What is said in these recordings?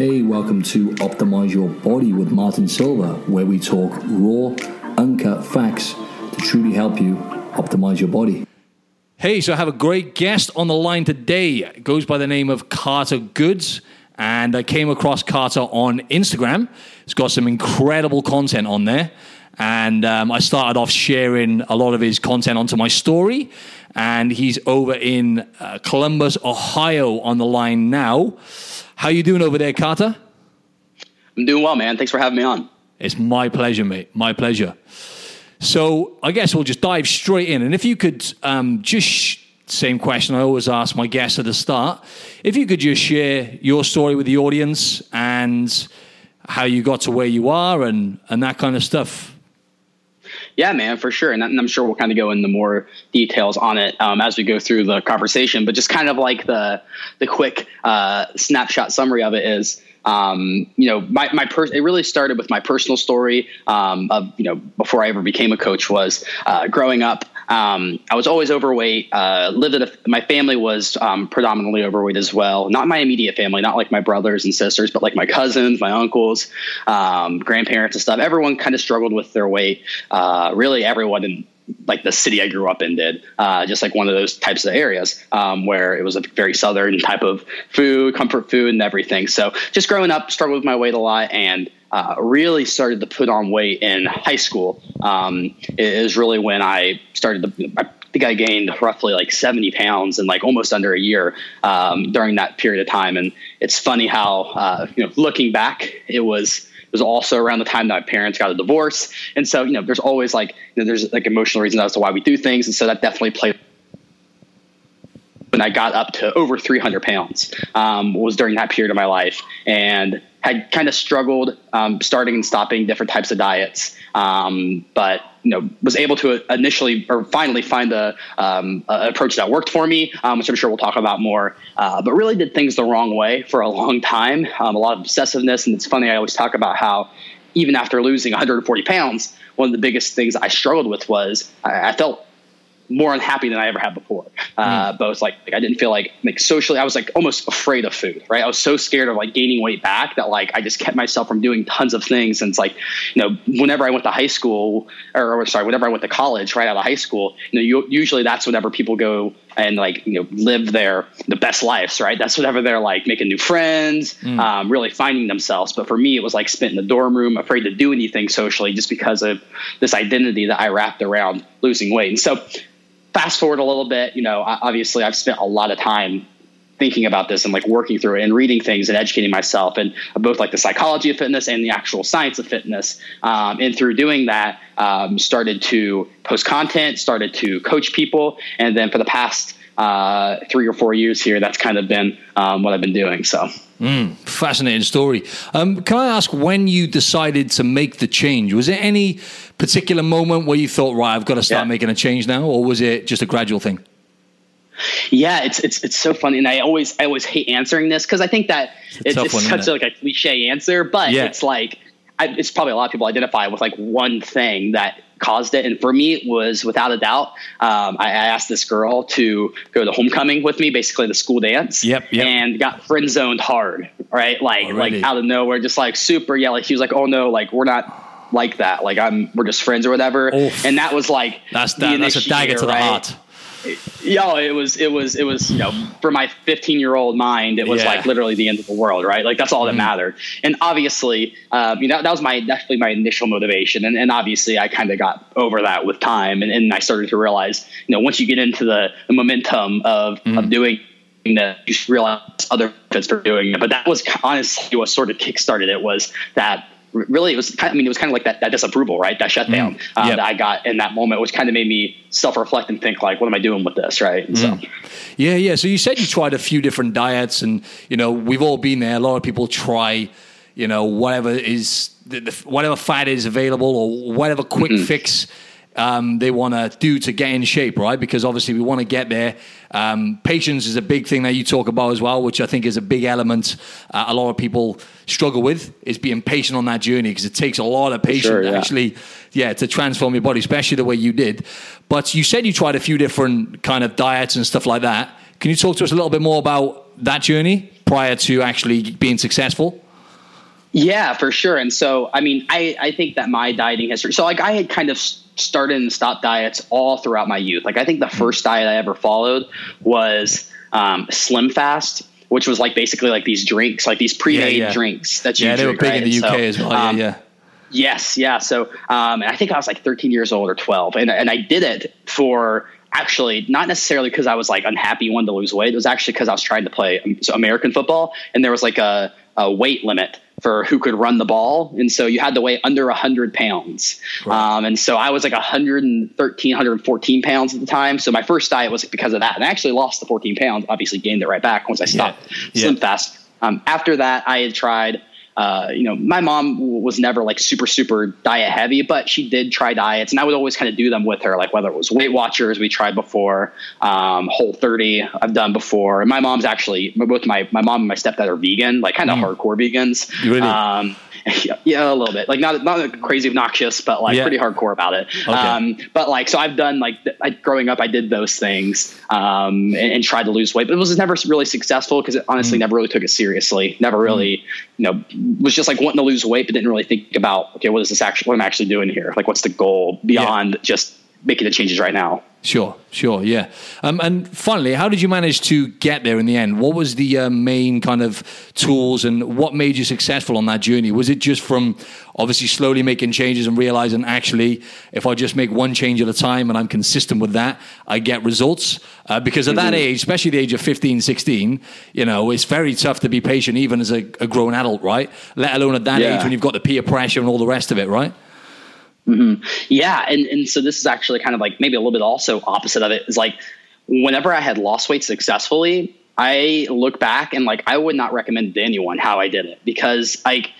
Hey, welcome to Optimize Your Body with Martin Silva, where we talk raw, uncut facts to truly help you optimize your body. Hey, so I have a great guest on the line today. It goes by the name of Carter Goods, and I came across Carter on Instagram. He's got some incredible content on there, and I started off sharing a lot of his content onto my story, and he's over in Columbus, Ohio on the line now. How you doing over there, Carter? I'm doing well, man. Thanks for having me on. It's my pleasure, mate. My pleasure. So I guess we'll just dive straight in. And if you could same question I always ask my guests at the start, if you could just share your story with the audience and how you got to where you are and that kind of stuff. Yeah, man, for sure. And I'm sure we'll kind of go into more details on it as we go through the conversation. But just kind of like the quick snapshot summary of it is, it really started with my personal story before I ever became a coach was growing up. I was always overweight, my family was predominantly overweight as well. Not my immediate family, not like my brothers and sisters, but like my cousins, my uncles, grandparents and stuff. Everyone kind of struggled with their weight. Really everyone in like the city I grew up in did, just like one of those types of areas, where it was a very Southern type of food, comfort food and everything. So just growing up, struggled with my weight a lot and, really started to put on weight in high school. Is really when I started I think I gained roughly like 70 pounds in like almost under a year, during that period of time. And it's funny how, looking back, it was also around the time that my parents got a divorce. And so, there's always like, there's like emotional reasons as to why we do things. And so that definitely played when I got up to over 300 pounds, was during that period of my life and had kind of struggled, starting and stopping different types of diets. But was able to initially or finally find a approach that worked for me, which I'm sure we'll talk about more, but really did things the wrong way for a long time. A lot of obsessiveness. And it's funny, I always talk about how even after losing 140 pounds, one of the biggest things I struggled with was I felt more unhappy than I ever had before. But it was like I didn't feel like socially, I was like almost afraid of food, right? I was so scared of like gaining weight back that like, I just kept myself from doing tons of things. And it's like, whenever I went to high school whenever I went to college right out of high school, usually that's whenever people go and like, live the best lives, right? That's whenever they're like making new friends, really finding themselves. But for me, it was like spent in the dorm room, afraid to do anything socially just because of this identity that I wrapped around losing weight. And so, fast forward a little bit, obviously I've spent a lot of time thinking about this and like working through it and reading things and educating myself and both like the psychology of fitness and the actual science of fitness. And through doing that, started to post content, started to coach people. And then for the past 3 or 4 years here, that's kind of been what I've been doing. So fascinating story. Can I ask when you decided to make the change? Was there any particular moment where you thought, right, I've got to start making a change now? Or was it just a gradual thing? Yeah, it's so funny. And I always hate answering this because I think that it's such like a cliche answer, but it's like, it's probably a lot of people identify with like one thing that caused it. And for me, it was without a doubt. I asked this girl to go to homecoming with me, basically the school dance, and got friend zoned hard, right? Like out of nowhere, just like super yelling. She was like, oh no, like we're not like that. Like we're just friends or whatever. Oof. And that was like, that's a dagger to the heart. Yo, it was, for my 15-year-old mind, it was like literally the end of the world, right? Like that's all that mattered. And obviously, that was definitely my initial motivation. And obviously I kind of got over that with time. And I started to realize, once you get into the momentum of doing that, you should realize other benefits for doing it. But that was honestly what sort of kickstarted it was that. Really, it was kind of like that disapproval, right? That shutdown that I got in that moment, which kind of made me self-reflect and think like, what am I doing with this, right? And so, So you said you tried a few different diets and, we've all been there. A lot of people try, whatever is, whatever fat is available or whatever quick fix they want to do to get in shape, right? Because obviously we want to get there. Patience is a big thing that you talk about as well, which I think is a big element a lot of people struggle with, is being patient on that journey, because it takes a lot of patience to transform your body, especially the way you did. But you said you tried a few different kind of diets and stuff like that. Can you talk to us a little bit more about that journey prior to actually being successful? Yeah, for sure. And so, I mean, I think that my dieting history, so like I had kind of started and stopped diets all throughout my youth. Like I think the first diet I ever followed was Slim Fast, which was like basically like these drinks, like these pre-made drinks that you drink. They were big in the UK as well. Yes. Yeah. So, and I think I was like 13 years old or 12 and I did it for actually not necessarily because I was like unhappy, wanted to lose weight. It was actually because I was trying to play American football and there was like a weight limit for who could run the ball. And so you had to weigh under 100 pounds. Right. And so I was like 113, 114 pounds at the time. So my first diet was because of that. And I actually lost the 14 pounds, obviously gained it right back once I stopped Slim Fast. After that I had tried, my mom was never like super diet heavy, but she did try diets, and I would always kind of do them with her, like whether it was Weight Watchers we tried before, Whole 30 I've done before, and my mom's actually both my mom and my stepdad are vegan, like kind of hardcore vegans. Really? Yeah, a little bit, like not crazy obnoxious, but like pretty hardcore about it. Okay. But like, so I've done like growing up, I did those things, and tried to lose weight, but it was never really successful because it honestly never really took it seriously. Never really, was just like wanting to lose weight, but didn't really think about, okay, what is this actually, what am I actually doing here? Like, what's the goal beyond just making the changes right now? Sure. Yeah. And finally, how did you manage to get there in the end? What was the main kind of tools and what made you successful on that journey? Was it just from obviously slowly making changes and realizing actually, if I just make one change at a time and I'm consistent with that, I get results? Because at that age, especially the age of 15, 16, it's very tough to be patient even as a grown adult, right? Let alone at that age when you've got the peer pressure and all the rest of it, right? Mm-hmm. Yeah. And so this is actually kind of like maybe a little bit also opposite of it is like whenever I had lost weight successfully, I look back and like, I would not recommend to anyone how I did it because like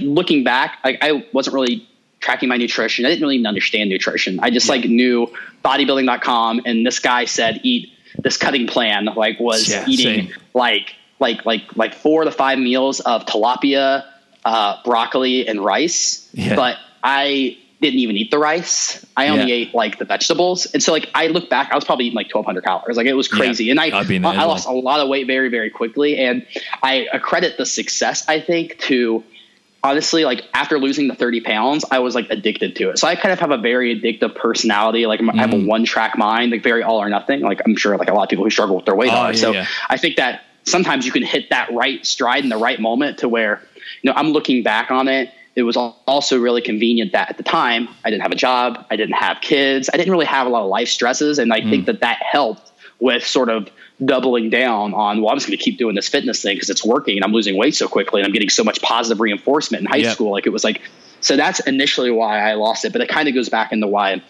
looking back, I wasn't really tracking my nutrition. I didn't really understand nutrition. I just like knew bodybuilding.com. And this guy said, eat this cutting plan, like was eating same. like 4 to 5 meals of tilapia, broccoli and rice, but I didn't even eat the rice. I only ate like the vegetables. And so like, I look back, I was probably eating like 1,200 calories. Like it was crazy. And I lost a lot of weight very, very quickly. And I accredit the success, I think, to honestly, like after losing the 30 pounds, I was like addicted to it. So I kind of have a very addictive personality. Like I have a one track mind, like very all or nothing. Like I'm sure like a lot of people who struggle with their weight are. So I think that sometimes you can hit that right stride in the right moment to where, I'm looking back on it. It was also really convenient that at the time I didn't have a job. I didn't have kids. I didn't really have a lot of life stresses. And I think that helped with sort of doubling down on, well, I'm just going to keep doing this fitness thing because it's working and I'm losing weight so quickly and I'm getting so much positive reinforcement in high school. Like it was like, so that's initially why I lost it, but it kind of goes back into why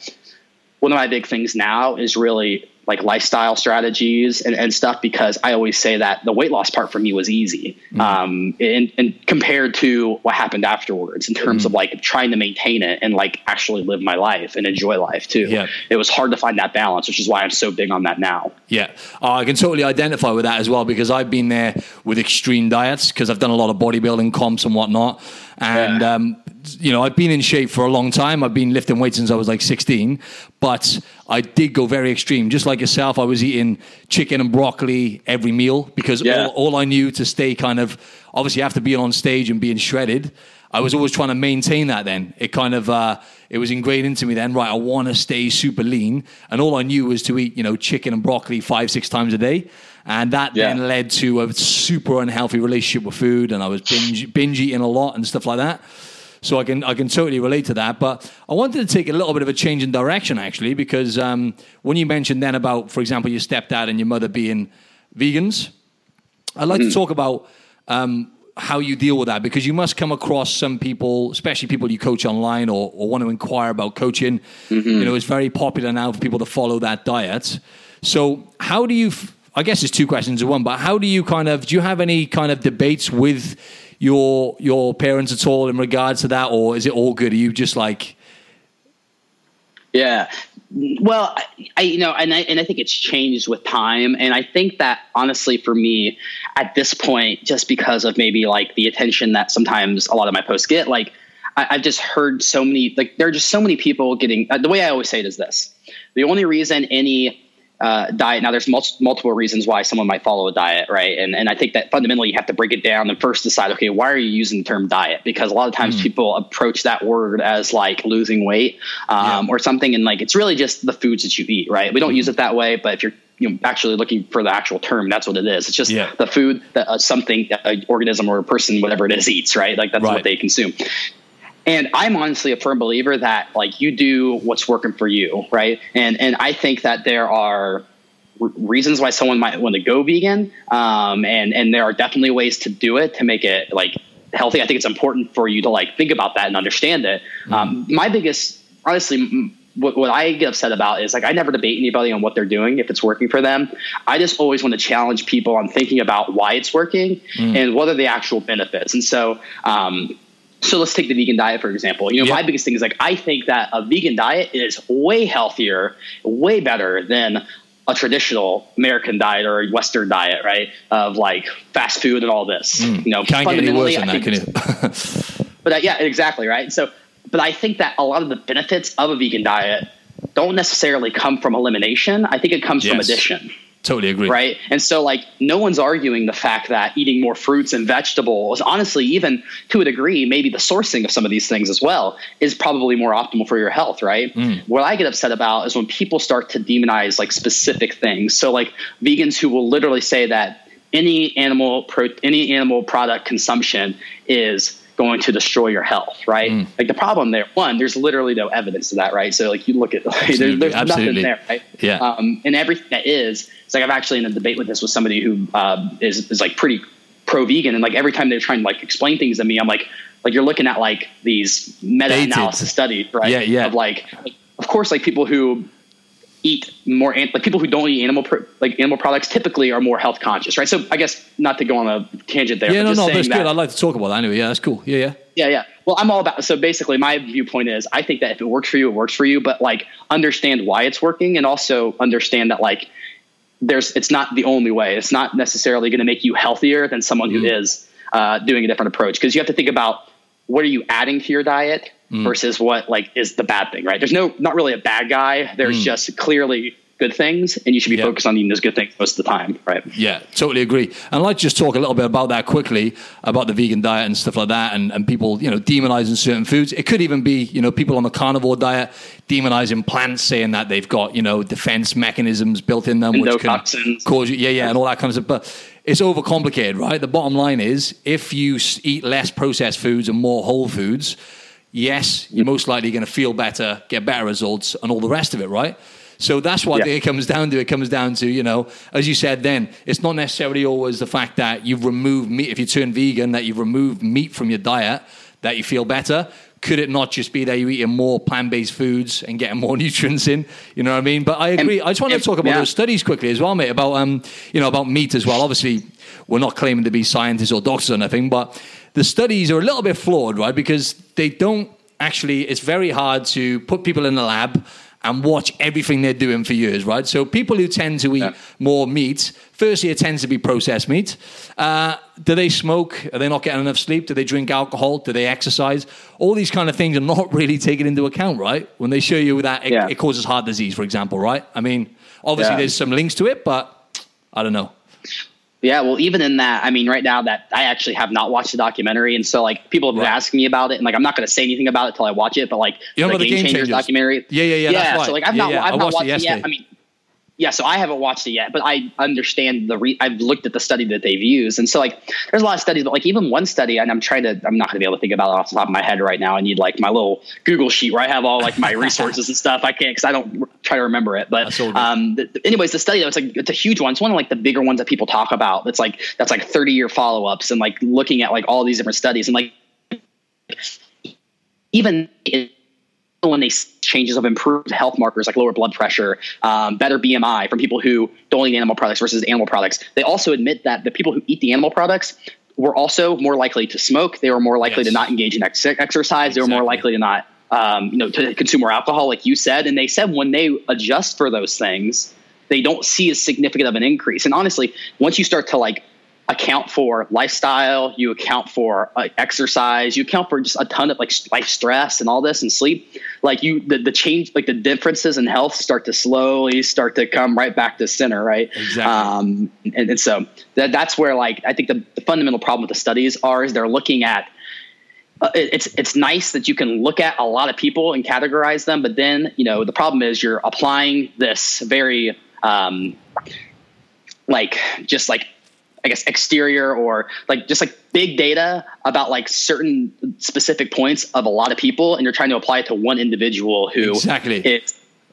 one of my big things now is really like lifestyle strategies and stuff, because I always say that the weight loss part for me was easy. And compared to what happened afterwards in terms of like trying to maintain it and like actually live my life and enjoy life too. Yeah. It was hard to find that balance, which is why I'm so big on that now. Yeah. I can totally identify with that as well, because I've been there with extreme diets because I've done a lot of bodybuilding comps and whatnot. And, I've been in shape for a long time. I've been lifting weights since I was like 16, but I did go very extreme. Just like yourself, I was eating chicken and broccoli every meal because all I knew to stay kind of, obviously after being on stage and being shredded, I was always trying to maintain that then. It kind of, it was ingrained into me then, right? I want to stay super lean. And all I knew was to eat, chicken and broccoli 5-6 times a day. And that then led to a super unhealthy relationship with food. And I was binge eating a lot and stuff like that. So I can totally relate to that. But I wanted to take a little bit of a change in direction, actually, because when you mentioned then about, for example, your stepdad and your mother being vegans, I'd like to talk about how you deal with that, because you must come across some people, especially people you coach online or want to inquire about coaching. It's very popular now for people to follow that diet. So how do you... I guess it's two questions in one, but how do you do you have any kind of debates with your parents at all in regards to that? Or is it all good? Are you just like, yeah, well, I think it's changed with time. And I think that honestly, for me at this point, just because of maybe like the attention that sometimes a lot of my posts get, like I've just heard so many, like there are just so many people getting, the way I always say it is this, the only reason any diet. Now there's multiple reasons why someone might follow a diet, right? And I think that fundamentally you have to break it down and first decide, okay, why are you using the term diet? Because a lot of times people approach that word as like losing weight or something, and like it's really just the foods that you eat, right? We don't use it that way, but if you're actually looking for the actual term, that's what it is. It's just the food that something, an organism or a person, whatever it is, eats, right? Like that's what they consume. And I'm honestly a firm believer that like you do what's working for you, right? And I think that there are reasons why someone might want to go vegan, and there are definitely ways to do it to make it like healthy. I think it's important for you to like think about that and understand it. My biggest, honestly, what I get upset about is like I never debate anybody on what they're doing if it's working for them. I just always want to challenge people on thinking about why it's working and what are the actual benefits. And so so let's take the vegan diet, for example. My biggest thing is like I think that a vegan diet is way healthier, way better than a traditional American diet or a Western diet, right, of like fast food and all this. Can't get any worse than that, can you? But yeah, exactly, right? So, but I think that a lot of the benefits of a vegan diet don't necessarily come from elimination. I think it comes from addition. Totally agree. Right. And so like no one's arguing the fact that eating more fruits and vegetables, honestly, even to a degree, maybe the sourcing of some of these things as well is probably more optimal for your health. Right. What I get upset about is when people start to demonize like specific things. So like vegans who will literally say that any animal product consumption is going to destroy your health, right? Like the problem there, one, there's literally no evidence to that, right? So like you look at, like, there's nothing there, right? Yeah. And everything that is, it's like I've actually in a debate with this with somebody who is like pretty pro-vegan, and like every time they're trying to like explain things to me, I'm like you're looking at like these meta-analysis studies, right? Yeah, yeah. Of like of course, like people who eat more, like people who don't eat animal products typically are more health conscious, right? So I guess not to go on a tangent there. Yeah, but no, that's good. I'd like to talk about that anyway. Yeah, that's cool. Yeah. Well, I'm all about, so basically my viewpoint is I think that if it works for you, it works for you, but like understand why it's working and also understand that like it's not the only way. It's not necessarily going to make you healthier than someone who is doing a different approach. Cause you have to think about what are you adding to your diet versus what like is the bad thing, right? There's not really a bad guy. There's just clearly good things, and you should be focused on eating those good things most of the time, right? Yeah, totally agree. And I'd like to just talk a little bit about that quickly, about the vegan diet and stuff like that, and people, demonizing certain foods. It could even be, people on the carnivore diet demonizing plants, saying that they've got, defense mechanisms built in them, which can cause you, and all that kind of stuff. But it's overcomplicated, right? The bottom line is, if you eat less processed foods and more whole foods, yes, you're most likely going to feel better, get better results, and all the rest of it, right? So that's what it comes down to. It comes down to, as you said then, it's not necessarily always the fact that you've removed meat. If you turn vegan, that you've removed meat from your diet, that you feel better. Could it not just be that you're eating more plant-based foods and getting more nutrients in? You know what I mean? But I agree. I just want to talk about those studies quickly as well, mate, about, about meat as well. Obviously, we're not claiming to be scientists or doctors or nothing, but the studies are a little bit flawed, right? Because they don't actually, it's very hard to put people in the lab and watch everything they're doing for years, right? So people who tend to eat more meat, firstly, it tends to be processed meat. Do they smoke? Are they not getting enough sleep? Do they drink alcohol? Do they exercise? All these kind of things are not really taken into account, right? When they show you that it causes heart disease, for example, right? I mean, obviously there's some links to it, but I don't know. Yeah, well, even in that, I mean, right now that I actually have not watched the documentary. And so, like, people have been asking me about it. And, like, I'm not going to say anything about it till I watch it. But, like, the Game Changers documentary. Yeah. That's right. So, like, I've not watched it yet. I mean, so I haven't watched it yet. But I understand I've looked at the study that they've used. And so, like, there's a lot of studies. But, like, even one study, and I'm not going to be able to think about it off the top of my head right now. I need, like, my little Google sheet where I have all, like, my resources and stuff. I can't because I don't try to remember it, but anyways, the study though, it's a huge one. It's one of like the bigger ones that people talk about. It's like that's like 30-year follow-ups and like looking at like all these different studies and like even when they see changes of improved health markers like lower blood pressure, better BMI from people who don't eat animal products versus animal products, they also admit that the people who eat the animal products were also more likely to smoke. They were more likely to not engage in exercise. Exactly. They were more likely to not. To consume more alcohol, like you said, and they said when they adjust for those things, they don't see as significant of an increase. And honestly, once you start to like account for lifestyle, you account for exercise, you account for just a ton of like life stress and all this and sleep. Like the differences in health start to slowly start to come right back to center. Right. Exactly. And so that's where like, I think the fundamental problem with the studies is they're looking at, it's nice that you can look at a lot of people and categorize them, but then, you know, the problem is you're applying this very, exterior or like just like big data about like certain specific points of a lot of people, and you're trying to apply it to one individual who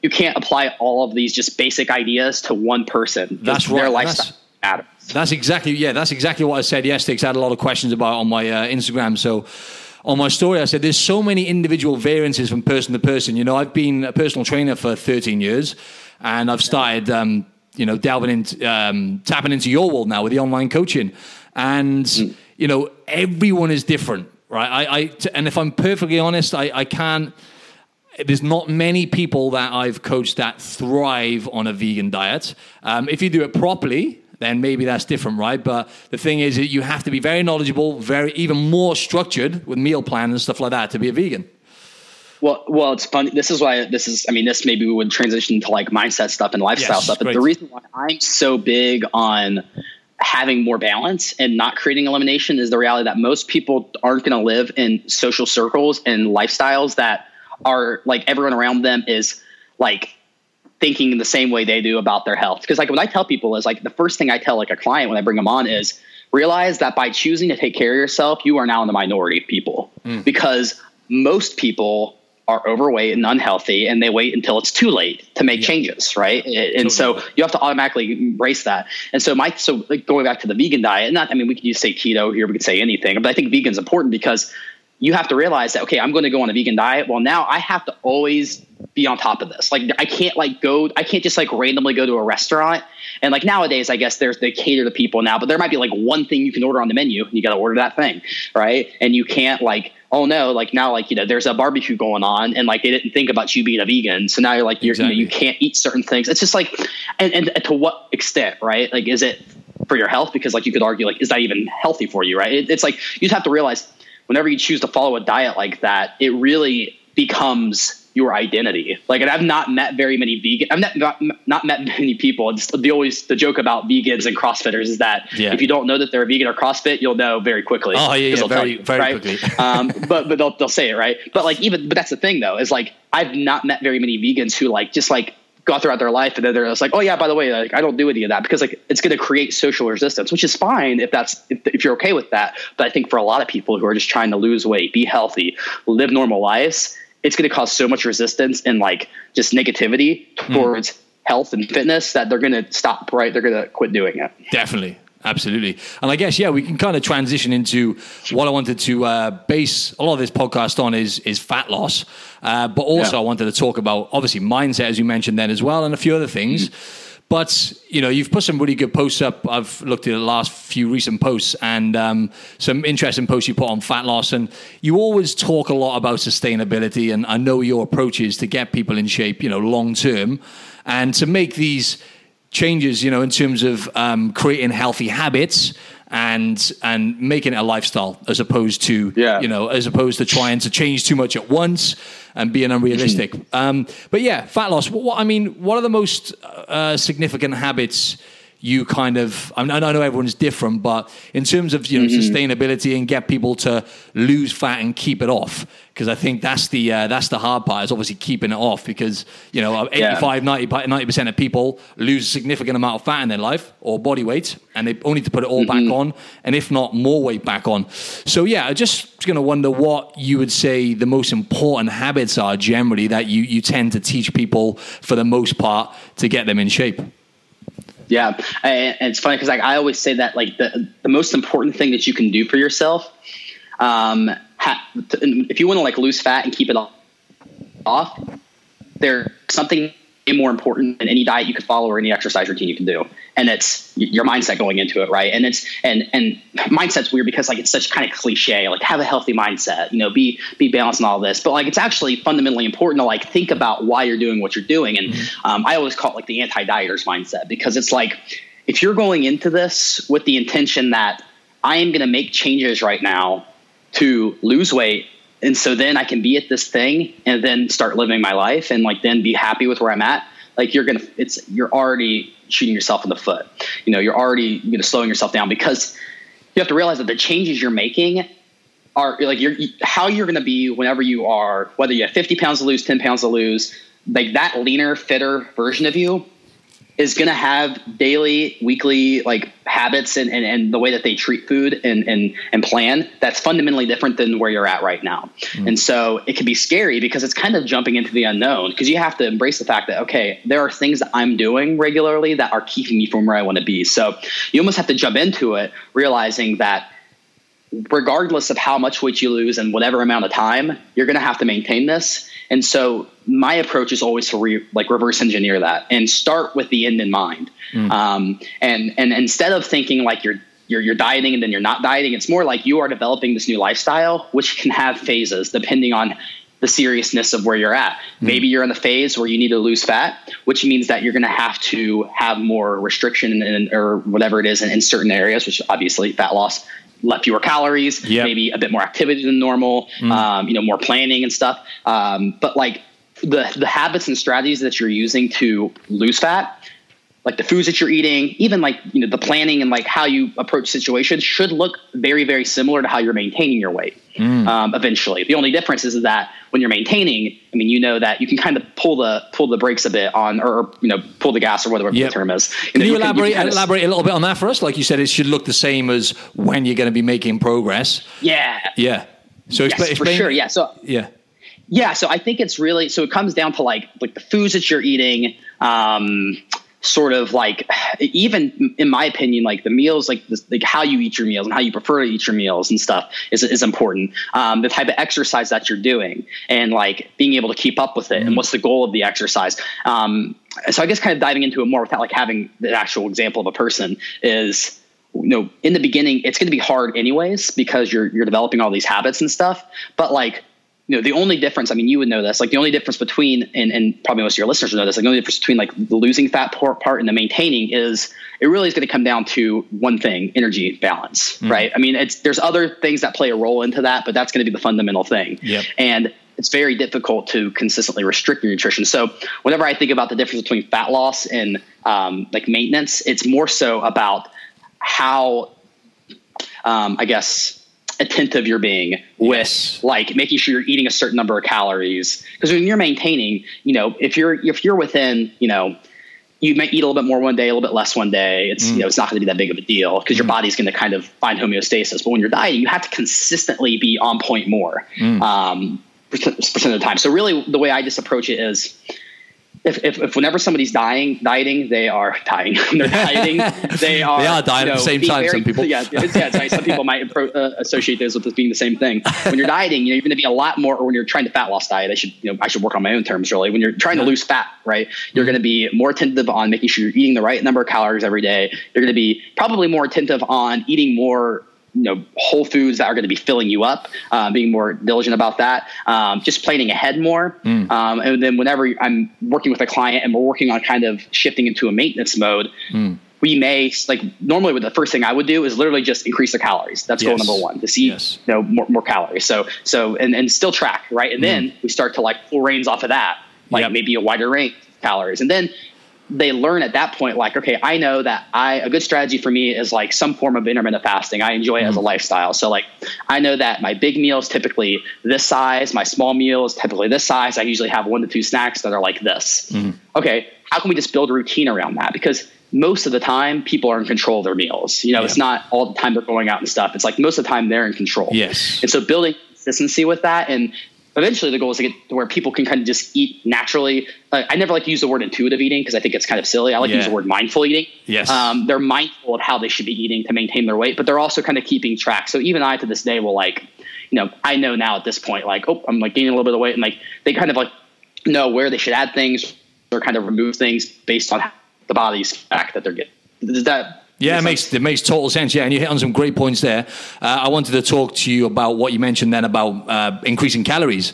you can't apply all of these just basic ideas to one person. That's right. Their lifestyle matters. That's exactly what I said yesterday, because I had a lot of questions about on my Instagram. So on my story, I said there's so many individual variances from person to person. You know, I've been a personal trainer for 13 years, and I've started delving into tapping into your world now with the online coaching, and you know, everyone is different, right? And if I'm perfectly honest, I can't. There's not many people that I've coached that thrive on a vegan diet. If you do it properly, then maybe that's different, right? But the thing is that you have to be very knowledgeable, even more structured with meal plans and stuff like that to be a vegan. Well, it's funny. This maybe we would transition to like mindset stuff and lifestyle stuff. But great. The reason why I'm so big on having more balance and not creating elimination is the reality that most people aren't going to live in social circles and lifestyles that are like everyone around them is like thinking in the same way they do about their health. Because like when I tell people is like the first thing I tell like a client when I bring them on is realize that by choosing to take care of yourself, you are now in the minority of people because most people are overweight and unhealthy, and they wait until it's too late to make changes, right? So you have to automatically embrace that. And so going back to the vegan diet, we could just say keto here, we could say anything, but I think vegan's important because you have to realize that, okay, I'm going to go on a vegan diet. Well, now I have to always be on top of this. Like I can't just randomly go to a restaurant. And like nowadays, I guess they cater to people now, but there might be like one thing you can order on the menu and you got to order that thing. Right. And you can't there's a barbecue going on and like they didn't think about you being a vegan. So now you're like, you can't eat certain things. It's just like, and to what extent, right? Like, is it for your health? Because like you could argue like, is that even healthy for you? Right. It's like, you just have to realize whenever you choose to follow a diet like that, it really becomes your identity. Like, and I've not met very many vegan. I've not met many people. It's the joke about vegans and CrossFitters is that if you don't know that they're a vegan or CrossFit, you'll know very quickly. Oh yeah, very, you, very right? quickly. But they'll say it, right. But like but that's the thing though, is like I've not met very many vegans who like just like go throughout their life and then they're just like, oh yeah, by the way, like I don't do any of that because like it's going to create social resistance, which is fine if you're okay with that. But I think for a lot of people who are just trying to lose weight, be healthy, live normal lives, it's going to cause so much resistance and like just negativity towards health and fitness that they're going to stop, right? They're going to quit doing it. Definitely. Absolutely. And I guess, we can kind of transition into what I wanted to base a lot of this podcast on is fat loss. But also I wanted to talk about obviously mindset, as you mentioned then as well, and a few other things. But, you've put some really good posts up. I've looked at the last few recent posts and some interesting posts you put on fat loss. And you always talk a lot about sustainability. And I know your approach is to get people in shape, long term and to make these changes, in terms of creating healthy habits and making it a lifestyle as opposed to, as opposed to trying to change too much at once and being unrealistic. But fat loss. What are the most significant habits you kind of, I know everyone's different, but in terms of, sustainability and get people to lose fat and keep it off? Because I think that's the hard part is obviously keeping it off because, 90% of people lose a significant amount of fat in their life or body weight and they only need to put it all back on and if not more weight back on. So I'm just going to wonder what you would say the most important habits are generally that you tend to teach people for the most part to get them in shape. Yeah. And it's funny because I always say that like the most important thing that you can do for yourself if you want to like lose fat and keep it off, there's something more important than any diet you can follow or any exercise routine you can do. And it's your mindset going into it. Right. And it's, and mindset's weird because like, it's such kind of cliche, like have a healthy mindset, be balanced and all this, but like, it's actually fundamentally important to like, think about why you're doing what you're doing. And I always call it like the anti-dieters mindset because it's like, if you're going into this with the intention that I am going to make changes right now to lose weight, and so then I can be at this thing and then start living my life and like then be happy with where I'm at, like you're already shooting yourself in the foot. You know, you're already slowing yourself down, because you have to realize that the changes you're making are like how you're going to be whenever you are, whether you have 50 pounds to lose, 10 pounds to lose, like that leaner, fitter version of you is going to have daily, weekly, like habits and the way that they treat food and plan that's fundamentally different than where you're at right now. Mm. And so it can be scary because it's kind of jumping into the unknown, because you have to embrace the fact that, okay, there are things that I'm doing regularly that are keeping me from where I want to be. So you almost have to jump into it realizing that regardless of how much weight you lose and whatever amount of time, you're going to have to maintain this. And so my approach is always to reverse engineer that and start with the end in mind. Mm. And instead of thinking like you're dieting and then you're not dieting, it's more like you are developing this new lifestyle, which can have phases depending on the seriousness of where you're at. Mm. Maybe you're in the phase where you need to lose fat, which means that you're going to have more restriction or whatever it is in certain areas, which obviously fat loss, fewer calories, yep. Maybe a bit more activity than normal, more planning and stuff. But like the habits and strategies that you're using to lose fat, like the foods that you're eating, even like, the planning and like how you approach situations should look very, very similar to how you're maintaining your weight. Mm. Eventually. The only difference is that when you're maintaining, that you can kind of pull the brakes a bit on, or pull the gas or whatever yep. the term is. Can you elaborate a little bit on that for us? Like you said, it should look the same as when you're going to be making progress. Yeah. Yeah. So yes, explain. For sure. Yeah. So yeah. Yeah. So I think it's really, so it comes down to like the foods that you're eating, sort of like, even in my opinion, like the meals, like how you eat your meals and how you prefer to eat your meals and stuff is important. The type of exercise that you're doing and like being able to keep up with it and what's the goal of the exercise. So I guess kind of diving into it more without like having the actual example of a person is, in the beginning, it's going to be hard anyways, because you're developing all these habits and stuff, but like, the only difference, you would know this, like the only difference between, and probably most of your listeners know this, like the only difference between like the losing fat part and the maintaining is it really is going to come down to one thing, energy balance, right? There's other things that play a role into that, but that's going to be the fundamental thing. Yep. And it's very difficult to consistently restrict your nutrition. So whenever I think about the difference between fat loss and like maintenance, it's more so about how, attentive you're being with yes. like making sure you're eating a certain number of calories. Because when you're maintaining, if you're within, you might eat a little bit more one day, a little bit less one day. It's it's not going to be that big of a deal because your body's going to kind of find homeostasis. But when you're dieting, you have to consistently be on point more percent of the time. So really, the way I just approach it is, if whenever somebody's dieting, they are dying. They're dieting. They are dying at the same time. Some people, some people might associate those with being the same thing. When you're dieting, you're going to be a lot more. Or when you're trying to fat loss diet, I should work on my own terms really. When you're trying to lose fat, right, you're going to be more attentive on making sure you're eating the right number of calories every day. You're going to be probably more attentive on eating more, whole foods that are going to be filling you up, being more diligent about that, just planning ahead more. And then whenever I'm working with a client and we're working on kind of shifting into a maintenance mode, we may normally the first thing I would do is literally just increase the calories. That's goal number one, to see, more calories. So, and still track. Right. And then we start to pull reins off of that, maybe a wider range of calories. And then they learn at that point, okay, I know that a good strategy for me is some form of intermittent fasting. I enjoy it as a lifestyle. So I know that my big meal is typically this size. My small meal is typically this size. I usually have 1 to 2 snacks that are like this. Okay. How can we just build a routine around that? Because most of the time people are in control of their meals. It's not all the time they're going out and stuff. It's most of the time they're in control. Yes. And so building consistency with that, and eventually the goal is to get to where people can kind of just eat naturally. I never like to use the word intuitive eating because I think it's kind of silly. I like to use the word mindful eating. Yes. They're mindful of how they should be eating to maintain their weight, but they're also kind of keeping track. So even I, to this day, will I know now at this point, I'm gaining a little bit of weight, and they kind of know where they should add things or kind of remove things based on the body's feedback that they're getting. Does that? Yeah, it makes total sense. Yeah, and you hit on some great points there. I wanted to talk to you about what you mentioned then about increasing calories.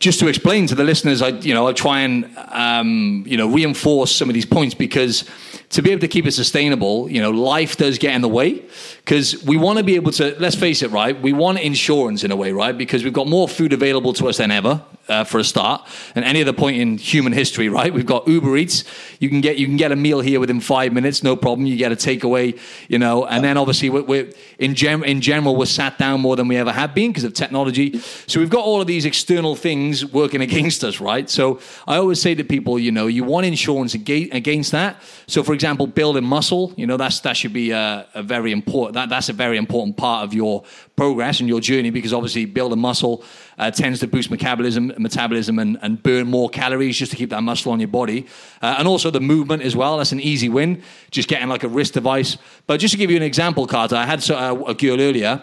Just to explain to the listeners, I try and reinforce some of these points, because to be able to keep it sustainable, you know, life does get in the way, because we want to be able to, let's face it, right? We want insurance in a way, right? Because we've got more food available to us than ever, for a start, and any other point in human history, right? We've got Uber Eats. You can get a meal here within 5 minutes, no problem. You get a takeaway, you know, and then obviously we're in general, we're sat down more than we ever have been because of technology. So we've got all of these external things working against us, right? So I always say to people, you know, you want insurance against that. So for example, building muscle, you know, that should be that's a very important part of your progress and your journey, because obviously building muscle tends to boost metabolism and burn more calories just to keep that muscle on your body, and also the movement as well. That's an easy win, just getting like a wrist device. But just to give you an example, Carter, I had a girl earlier,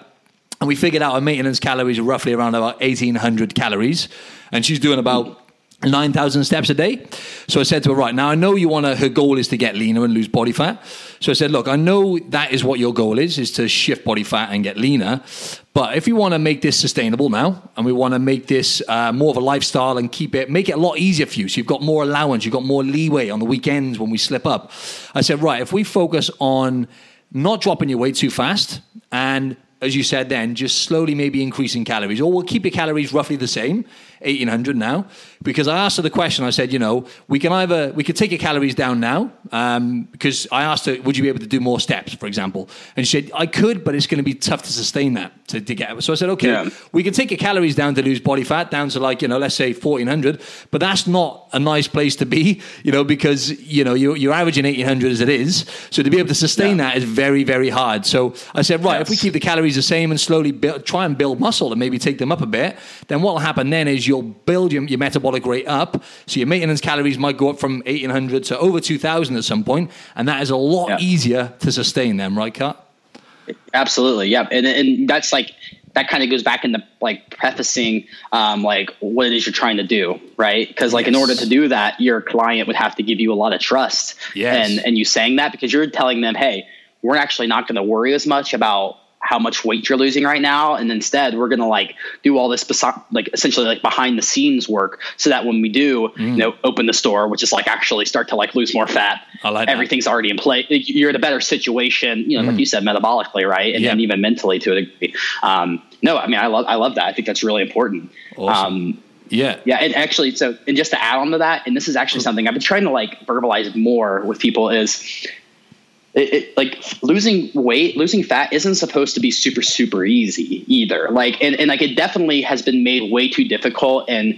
and we figured out her maintenance calories are roughly around about 1,800 calories, and she's doing about 9,000 steps a day. So I said to her, right, now I know you want to, her goal is to get leaner and lose body fat. So I said, look, I know that is what your goal is to shift body fat and get leaner. But if you want to make this sustainable now, and we want to make this more of a lifestyle and make it a lot easier for you, so you've got more allowance, you've got more leeway on the weekends when we slip up. I said, right, if we focus on not dropping your weight too fast, and as you said then, just slowly maybe increasing calories, or we'll keep your calories roughly the same, 1,800 now, because I asked her the question. I said, you know, we could take your calories down now, because I asked her, would you be able to do more steps, for example? And she said, I could, but it's going to be tough to sustain that to get. So I said, okay, We can take your calories down to lose body fat down to, like, you know, let's say 1,400, but that's not a nice place to be, you know, because, you know, you're averaging 1,800 as it is. So to be able to sustain that is very, very hard. So I said, right, if we keep the calories the same and slowly try and build muscle and maybe take them up a bit, then what will happen then is you'll build your metabolic rate up, so your maintenance calories might go up from 1,800 to over 2,000 at some point, and that is a lot easier to sustain them, right, Kat? Absolutely, yeah, and that's like, that kind of goes back into like prefacing like what it is you're trying to do, right? Because like in order to do that, your client would have to give you a lot of trust, and you saying that, because you're telling them, hey, we're actually not going to worry as much about how much weight you're losing right now, and instead we're gonna like do all this like essentially like behind the scenes work, so that when we do, you know, open the store, which is like actually start to like lose more fat, like everything's already in place. You're in a better situation, you know, like you said, metabolically, right, and then even mentally to a degree. No, I mean, I love that. I think that's really important. Awesome. Yeah. And actually, so, and just to add on to that, and this is actually something I've been trying to like verbalize more with people is, It like losing fat isn't supposed to be super, super easy either. Like, and like it definitely has been made way too difficult. And,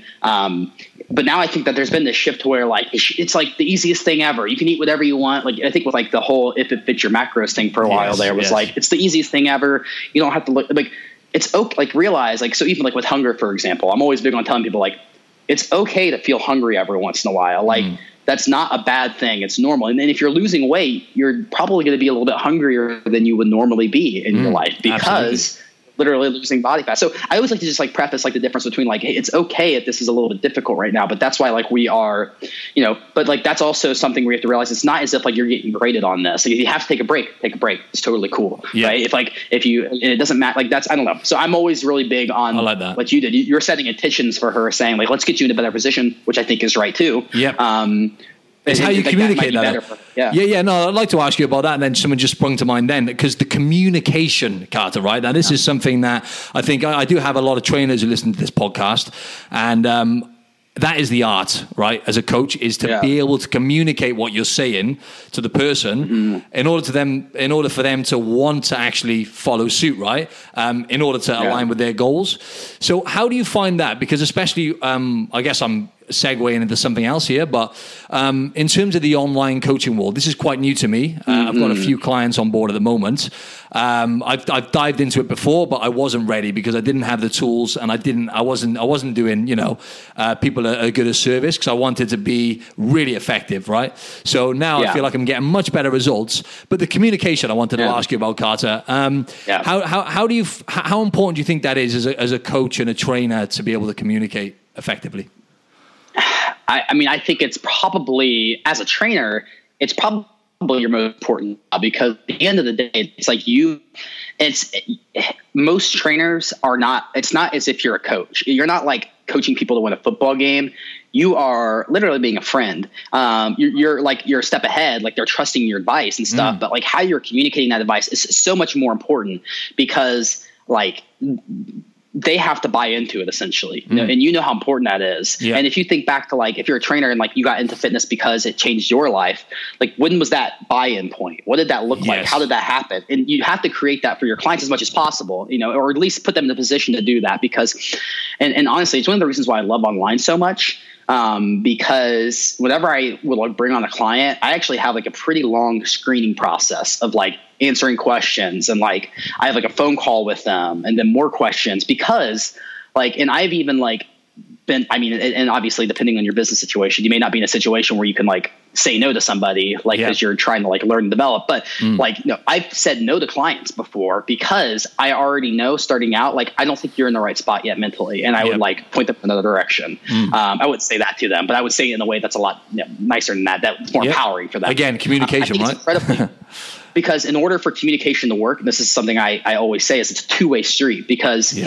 but now I think that there's been this shift where like, it's like the easiest thing ever. You can eat whatever you want. Like I think with like the whole, if it fits your macros thing for a while there was like, it's the easiest thing ever. You don't have to look like it's okay. Like realize like, so even like with hunger, for example, I'm always big on telling people like, it's okay to feel hungry every once in a while. Like, that's not a bad thing. It's normal. And then if you're losing weight, you're probably going to be a little bit hungrier than you would normally be in your life, because literally losing body fat. So I always like to just like preface like the difference between like, hey, it's okay if this is a little bit difficult right now, but that's why like we are, you know, but like that's also something we have to realize. It's not as if like you're getting graded on this. Like if you have to take a break. It's totally cool. Yeah. Right. If you, and it doesn't matter, like that's, I don't know. So I'm always really big on like what you did. You're setting intentions for her, saying like, let's get you in a better position, which I think is right too. Yep. It's how you communicate that. Yeah. No, I'd like to ask you about that. And then someone just sprung to mind then, because the communication, Carter, right? Now, this is something that I think I do have a lot of trainers who listen to this podcast. And that is the art, right? As a coach, is to be able to communicate what you're saying to the person in order for them to want to actually follow suit, right? In order to align with their goals. So how do you find that? Because especially, I guess I'm segueing into something else here, but in terms of the online coaching world, this is quite new to me. I've got a few clients on board at the moment. I've dived into it before, but I wasn't ready because I didn't have the tools, and I wasn't doing, you know, people are good at service, because I wanted to be really effective, right? So now I feel like I'm getting much better results. But the communication, I wanted to ask you about, Carter. How important do you think that is as a coach and a trainer to be able to communicate effectively? I mean, I think it's probably, as a trainer, it's probably your most important job, because at the end of the day, it's like most trainers are not, it's not as if you're a coach. You're not like coaching people to win a football game, you are literally being a friend. You're a step ahead. Like, they're trusting your advice and stuff, but like how you're communicating that advice is so much more important, because like they have to buy into it essentially. And you know how important that is. Yeah. And if you think back to like, if you're a trainer and like you got into fitness because it changed your life, like when was that buy-in point? What did that look like? How did that happen? And you have to create that for your clients as much as possible, you know, or at least put them in a position to do that, because, and honestly, it's one of the reasons why I love online so much. Because whenever I would like bring on a client, I actually have like a pretty long screening process of like answering questions, and like I have like a phone call with them and then more questions, because like, and I've even like been, I mean, and obviously depending on your business situation, you may not be in a situation where you can like say no to somebody, like, cause you're trying to like learn and develop, but like, no, I've said no to clients before because I already know starting out, like, I don't think you're in the right spot yet mentally. And I would like point them in another direction. I would say that to them, but I would say it in a way that's a lot nicer than that. That's more empowering for them. Again, communication, right? Because in order for communication to work, and this is something I always say, is it's a two-way street, because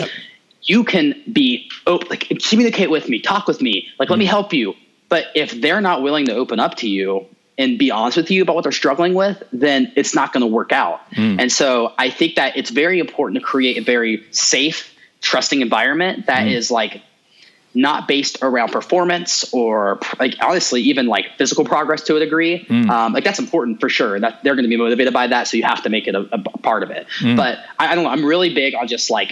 you can be, like, communicate with me, talk with me, like, let me help you. But if they're not willing to open up to you and be honest with you about what they're struggling with, then it's not going to work out. And so I think that it's very important to create a very safe, trusting environment that is like not based around performance or like, honestly, even like physical progress to a degree. Like, that's important for sure, that they're going to be motivated by that. So you have to make it a part of it. But I don't know. I'm really big on just like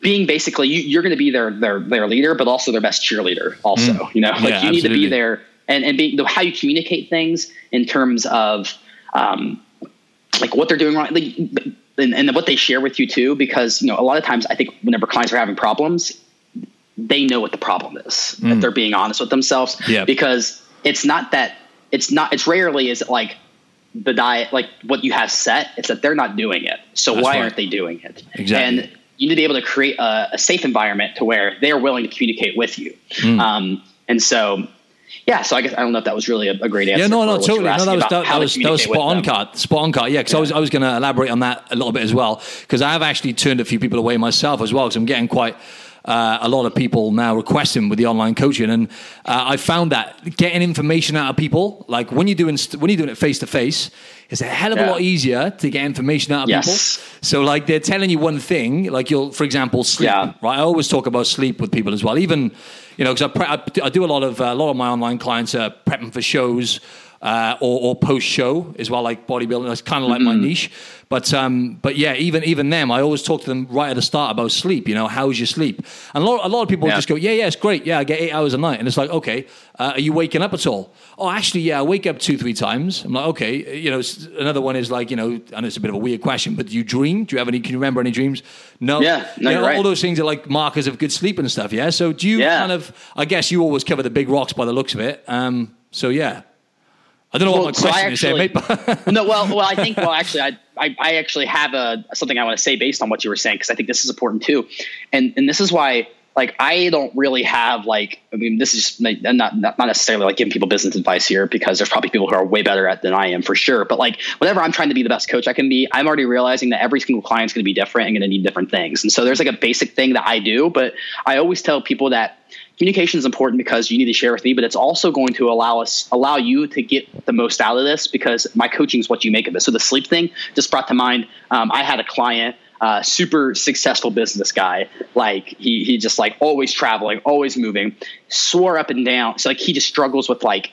being basically you're going to be their leader, but also their best cheerleader also, you know, like you need to be there, and being how you communicate things in terms of, like what they're doing wrong, like, and what they share with you too, because, you know, a lot of times I think whenever clients are having problems, they know what the problem is, if they're being honest with themselves, because it's rarely is it like the diet, like what you have set, it's that they're not doing it. So why aren't they doing it? Exactly. And you need to be able to create a safe environment to where they are willing to communicate with you. And so, so I guess I don't know if that was really a great answer. Yeah, no, totally. No, that was spot on, Kat. Yeah, because I was going to elaborate on that a little bit as well, because I have actually turned a few people away myself as well, because I'm getting quite a lot of people now requesting with the online coaching, and I found that getting information out of people, like when you're doing it face to face, it's a hell of a lot easier to get information out of people. So like they're telling you one thing, like you'll, for example, sleep. Right? I always talk about sleep with people as well. Even, you know, because I do a lot of my online clients are prepping for shows. Or post show as well, like bodybuilding. That's kind of like my niche, but yeah, even them, I always talk to them right at the start about sleep. You know, how's your sleep? And a lot of people just go, yeah, it's great. Yeah, I get 8 hours a night, and it's like, okay, are you waking up at all? Oh, actually, yeah, I wake up 2-3 times. I'm like, okay, you know. Another one is like, you know, I know it's a bit of a weird question, but do you dream? Do you have any? Can you remember any dreams? No. Yeah, no, you know, right. All those things are like markers of good sleep and stuff. Yeah. So do you kind of? I guess you always cover the big rocks by the looks of it. So yeah. I don't know what my question is there, mate. I actually have something I want to say based on what you were saying, because I think this is important too, and this is why like I don't really have like, I mean, this is just not necessarily like giving people business advice here, because there's probably people who are way better at it than I am for sure. But like whenever I'm trying to be the best coach I can be, I'm already realizing that every single client's going to be different and going to need different things. And so there's like a basic thing that I do, but I always tell people that communication is important because you need to share with me, but it's also going to allow you to get the most out of this, because my coaching is what you make of it. So the sleep thing just brought to mind. I had a client, super successful business guy. Like he just like always traveling, always moving, swore up and down. So like he struggles with like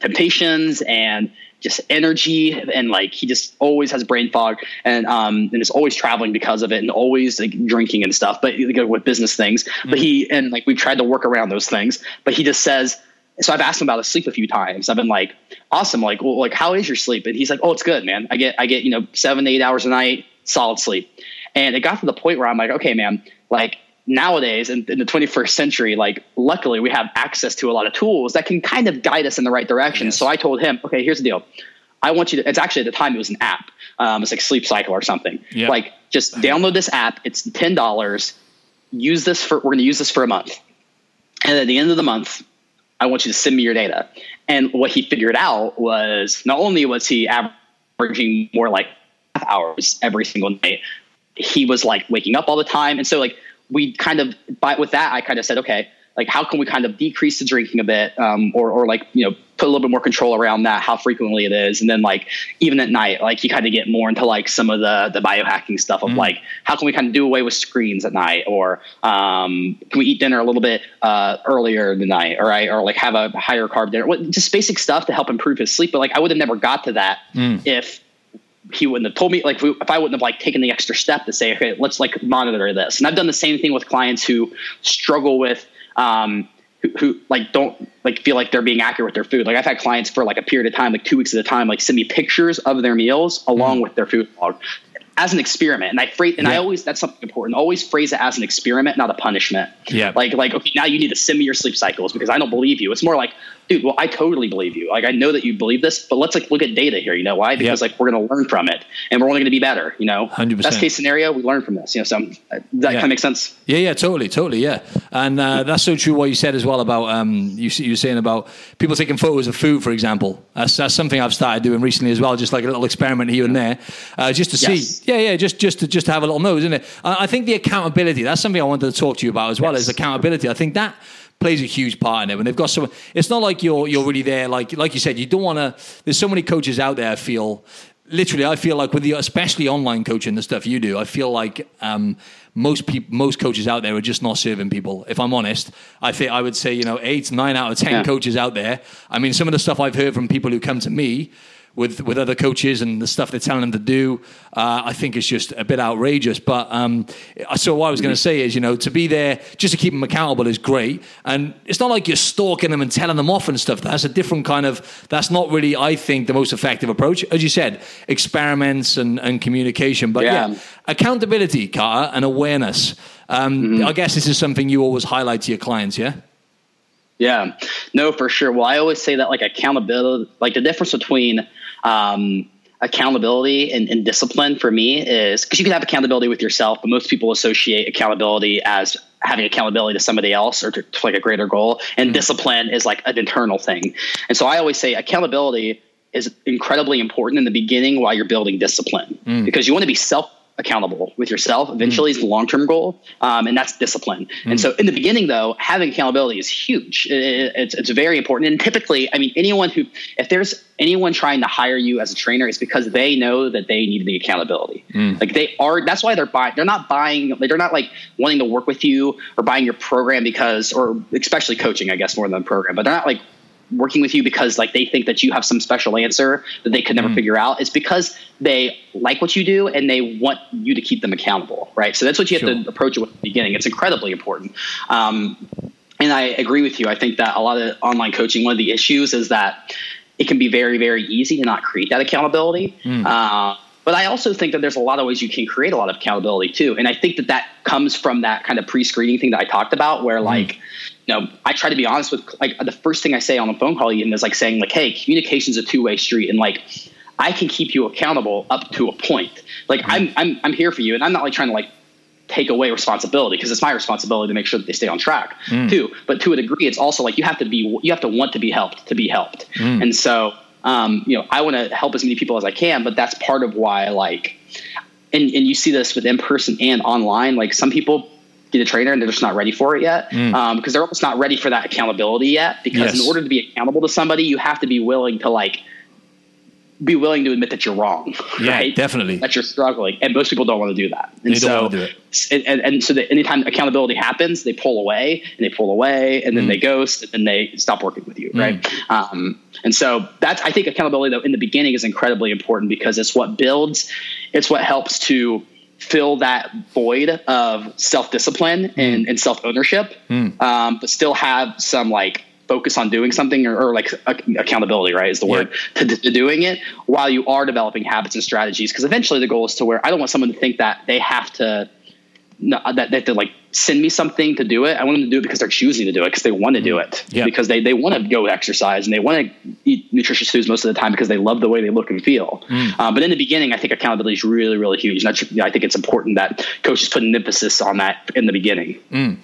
temptations and just energy, and like he just always has brain fog and is always traveling because of it, and always like drinking and stuff, but like, with business things. But he, and like we've tried to work around those things, but he just says, so I've asked him about his sleep a few times. I've been like, awesome, like, well, like how is your sleep? And he's like, oh, it's good, man. I get, you know, 7 to 8 hours a night, solid sleep. And it got to the point where I'm like, okay, man, like nowadays in the 21st century, like luckily we have access to a lot of tools that can kind of guide us in the right direction. Yes. So I told him, okay, here's the deal. I want you to, it's actually at the time it was an app. It's like Sleep Cycle or something. Yep. Like just download this app. It's $10. We're going to use this for a month. And at the end of the month, I want you to send me your data. And what he figured out was not only was he averaging more like half hours every single night, he was like waking up all the time. And so like, I said, okay, like how can we kind of decrease the drinking a bit, or put a little bit more control around that, how frequently it is. And then like, even at night, like you kind of get more into like some of the biohacking stuff of like, how can we kind of do away with screens at night, or can we eat dinner a little bit earlier in the night, right? Or like have a higher carb dinner, just basic stuff to help improve his sleep. But like, I would have never got to that if he wouldn't have told me, like if I wouldn't have like taken the extra step to say, okay, let's like monitor this. And I've done the same thing with clients who struggle with, who like don't like feel like they're being accurate with their food. Like I've had clients for like a period of time, like 2 weeks at a time, like send me pictures of their meals along with their food log as an experiment. And I always, that's something important. Always phrase it as an experiment, not a punishment. Yeah. Like, okay, now you need to send me your sleep cycles because I don't believe you. It's more like, dude, well, I totally believe you. Like, I know that you believe this, but let's like look at data here. You know why? Because like, we're going to learn from it and we're only going to be better, you know, 100%. Best case scenario, we learn from this, you know, so that kind of makes sense. Yeah. Yeah. Totally. Totally. Yeah. And, that's so true. What you said as well about, you were saying about people taking photos of food, for example, that's something I've started doing recently as well. Just like a little experiment here and there, just to see. Yeah. Yeah. Just to have a little nose, isn't it? I think the accountability, that's something I wanted to talk to you about as well, is accountability. I think that plays a huge part in it. When they've got someone, it's not like you're really there. Like you said, you don't want to. There's so many coaches out there. I feel like with the, especially online coaching, the stuff you do, I feel like most coaches out there are just not serving people. If I'm honest, I would say 8-9 out of 10 coaches out there. I mean, some of the stuff I've heard from people who come to me with other coaches and the stuff they're telling them to do, I think it's just a bit outrageous. But so what I was going to say is, to be there just to keep them accountable is great. And it's not like you're stalking them and telling them off and stuff. That's a different kind of, that's not really, I think, the most effective approach. As you said, experiments and communication. But accountability, Carter, and awareness. I guess this is something you always highlight to your clients, yeah? Yeah, no, for sure. Well, I always say that like accountability, like the difference between accountability and discipline for me is, because you can have accountability with yourself, but most people associate accountability as having accountability to somebody else or to like a greater goal. And discipline is like an internal thing. And so I always say accountability is incredibly important in the beginning while you're building discipline, because you want to be accountable with yourself eventually is the long-term goal, and that's discipline. And so in the beginning, though, having accountability is huge. It's very important. And typically, I mean, if there's anyone trying to hire you as a trainer, it's because they know that they need the accountability. Like they are, that's why they're not like wanting to work with you or buying your program because, or especially coaching, I guess, more than program, but they're not like working with you because like they think that you have some special answer that they could never figure out. It's because they like what you do and they want you to keep them accountable, right? So that's what you have to approach it with at the beginning. It's incredibly important. And I agree with you. I think that a lot of online coaching, one of the issues is that it can be very, very easy to not create that accountability. But I also think that there's a lot of ways you can create a lot of accountability too. And I think that that comes from that kind of pre-screening thing that I talked about where like, I try to be honest with like the first thing I say on a phone call even is like saying like, hey, communication's a two-way street. And like, I can keep you accountable up to a point. Like I'm here for you. And I'm not like trying to like take away responsibility because it's my responsibility to make sure that they stay on track too. But to a degree, it's also like you have to want to be helped And so, I want to help as many people as I can, but that's part of why like, and you see this with in person and online, like some people get a trainer and they're just not ready for it yet. Because they're almost not ready for that accountability yet, because in order to be accountable to somebody, you have to be willing to admit that you're wrong, right? Definitely. That you're struggling. And most people don't want to do that. And so, don't want to do it. And so that anytime accountability happens, they pull away and then they ghost and then they stop working with you. Right. And so that's, I think accountability though in the beginning is incredibly important because it's what builds, it's what helps to fill that void of self-discipline and self-ownership. But still have some like, focus on doing something or like accountability, right, is the word to doing it while you are developing habits and strategies. Because eventually the goal is to where I don't want someone to think that they have to like send me something to do it. I want them to do it because they're choosing to do it, because they want to do it, because they want to go exercise and they want to eat nutritious foods most of the time because they love the way they look and feel. But in the beginning, I think accountability is really, really huge. And I think it's important that coaches put an emphasis on that in the beginning.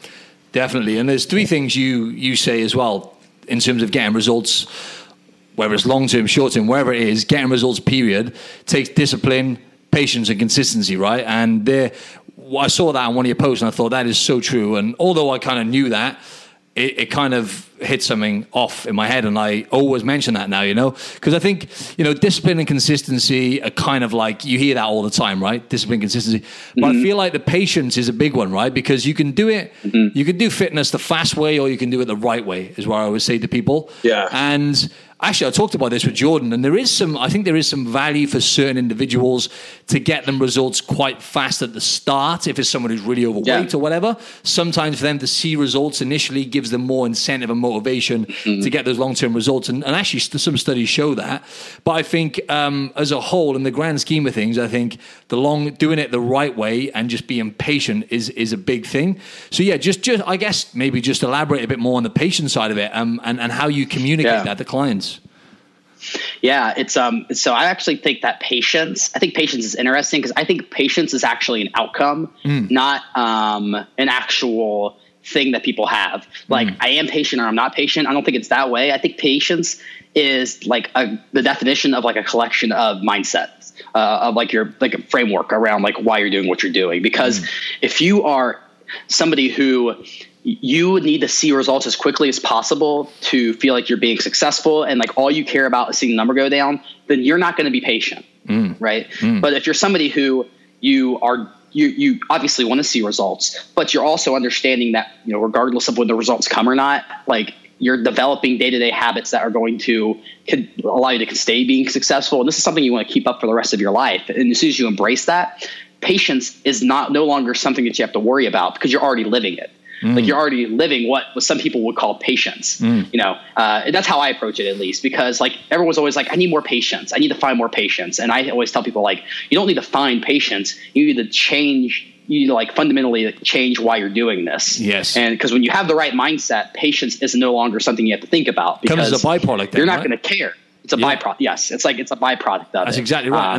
Definitely. And there's three things you say as well in terms of getting results, whether it's long-term, short-term, wherever it is, getting results, period, takes discipline, patience, and consistency, right? And I saw that on one of your posts and I thought that is so true. And although I kind of knew that, it kind of hit something off in my head, and I always mention that now, you know, because I think, you know, discipline and consistency are kind of like, you hear that all the time, right? Discipline, consistency. But I feel like the patience is a big one, right? Because you can do it, you can do fitness the fast way, or you can do it the right way, is what I always say to people. Yeah. And actually, I talked about this with Jordan, and I think there is some value for certain individuals to get them results quite fast at the start. If it's someone who's really overweight or whatever, sometimes for them to see results initially gives them more incentive and motivation to get those long-term results. And actually, some studies show that. But I think as a whole, in the grand scheme of things, I think doing it the right way and just being patient is a big thing. So yeah, just I guess maybe just elaborate a bit more on the patient side of it, and how you communicate that to clients. Yeah, it's so I actually think that patience is interesting, because I think patience is actually an outcome, not an actual thing that people have. Like, I am patient or I'm not patient. I don't think it's that way. I think patience is like the definition of like a collection of mindsets, of like your like a framework around like why you're doing what you're doing. Because if you are somebody who you would need to see results as quickly as possible to feel like you're being successful, and like all you care about is seeing the number go down, then you're not going to be patient. Right. But if you're somebody who you obviously want to see results, but you're also understanding that, you know, regardless of when the results come or not, like you're developing day-to-day habits that are going to allow you to stay being successful. And this is something you want to keep up for the rest of your life. And as soon as you embrace that, patience is no longer something that you have to worry about, because you're already living it. Like you're already living what some people would call patience, you know, and that's how I approach it, at least, because like everyone's always like, I need more patience. I need to find more patience. And I always tell people, like, you don't need to find patience. You need to change. You need to like fundamentally change why you're doing this. Yes. And because when you have the right mindset, patience is no longer something you have to think about, because it's a byproduct. You're not going to care. It's a byproduct. Yes. It's like, it's a byproduct of that's it. Exactly right.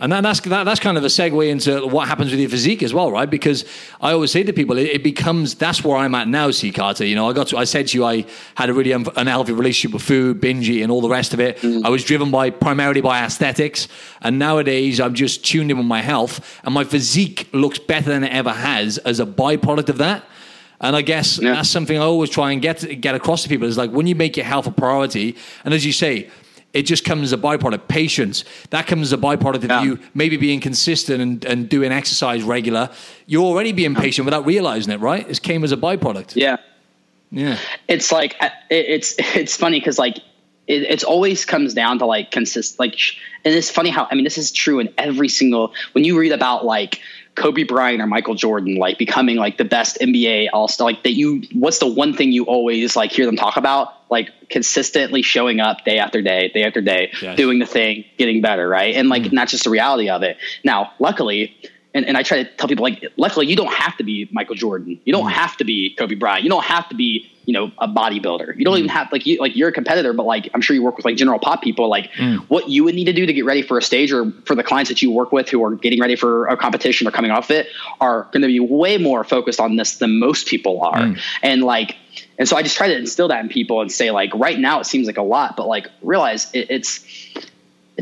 And that's kind of a segue into what happens with your physique as well, right? Because I always say to people, that's where I'm at now, C. Carter. You know, I said to you, I had a really unhealthy relationship with food, binge eating, and all the rest of it. I was driven primarily by aesthetics. And nowadays, I'm just tuned in with my health. And my physique looks better than it ever has as a byproduct of that. And I guess that's something I always try and get across to people, is like, when you make your health a priority, and as you say, it just comes as a byproduct. Patience, that comes as a byproduct of you maybe being consistent and doing exercise regular. You're already being patient without realizing it, right? It came as a byproduct. Yeah. It's like it's funny, because like it's always comes down to like consist. Like, and it's funny how, I mean, this is true in every single, when you read about like Kobe Bryant or Michael Jordan, like becoming like the best NBA all-star, like that what's the one thing you always like hear them talk about? Like consistently showing up day after day, doing the thing, getting better. Right. And like, that's just the reality of it. Now, luckily, and I try to tell people, like, luckily you don't have to be Michael Jordan. You don't have to be Kobe Bryant. You don't have to be, you know, a bodybuilder. You don't even have, like, you're a competitor, but like, I'm sure you work with like general pop people, like what you would need to do to get ready for a stage, or for the clients that you work with who are getting ready for a competition or coming off it, are going to be way more focused on this than most people are. And like, and so I just try to instill that in people and say, like, right now it seems like a lot, but like realize it's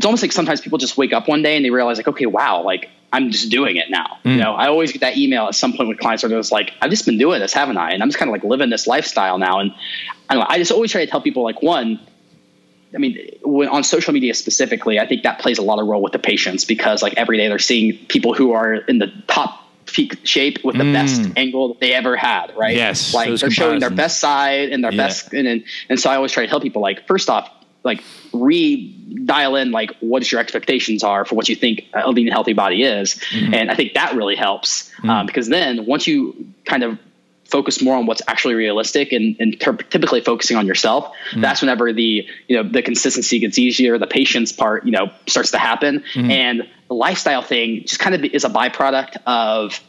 almost like sometimes people just wake up one day and they realize like, okay, wow, like I'm just doing it now. You know, I always get that email at some point when clients are just like, I've just been doing this, haven't I? And I'm just kind of like living this lifestyle now. And I don't know, I just always try to tell people, like, one, I mean, when on social media specifically, I think that plays a lot of role with the patients, because like every day they're seeing people who are in the top peak shape with the best angle that they ever had, right? Yes. Like they're showing their best side and their best. And so I always try to tell people, like, first off, like dial in, like, what is your expectations are for what you think a lean and healthy body is. And I think that really helps because then once you kind of focus more on what's actually realistic and typically focusing on yourself, that's whenever the, you know, the consistency gets easier, the patience part, you know, starts to happen. And the lifestyle thing just kind of is a byproduct of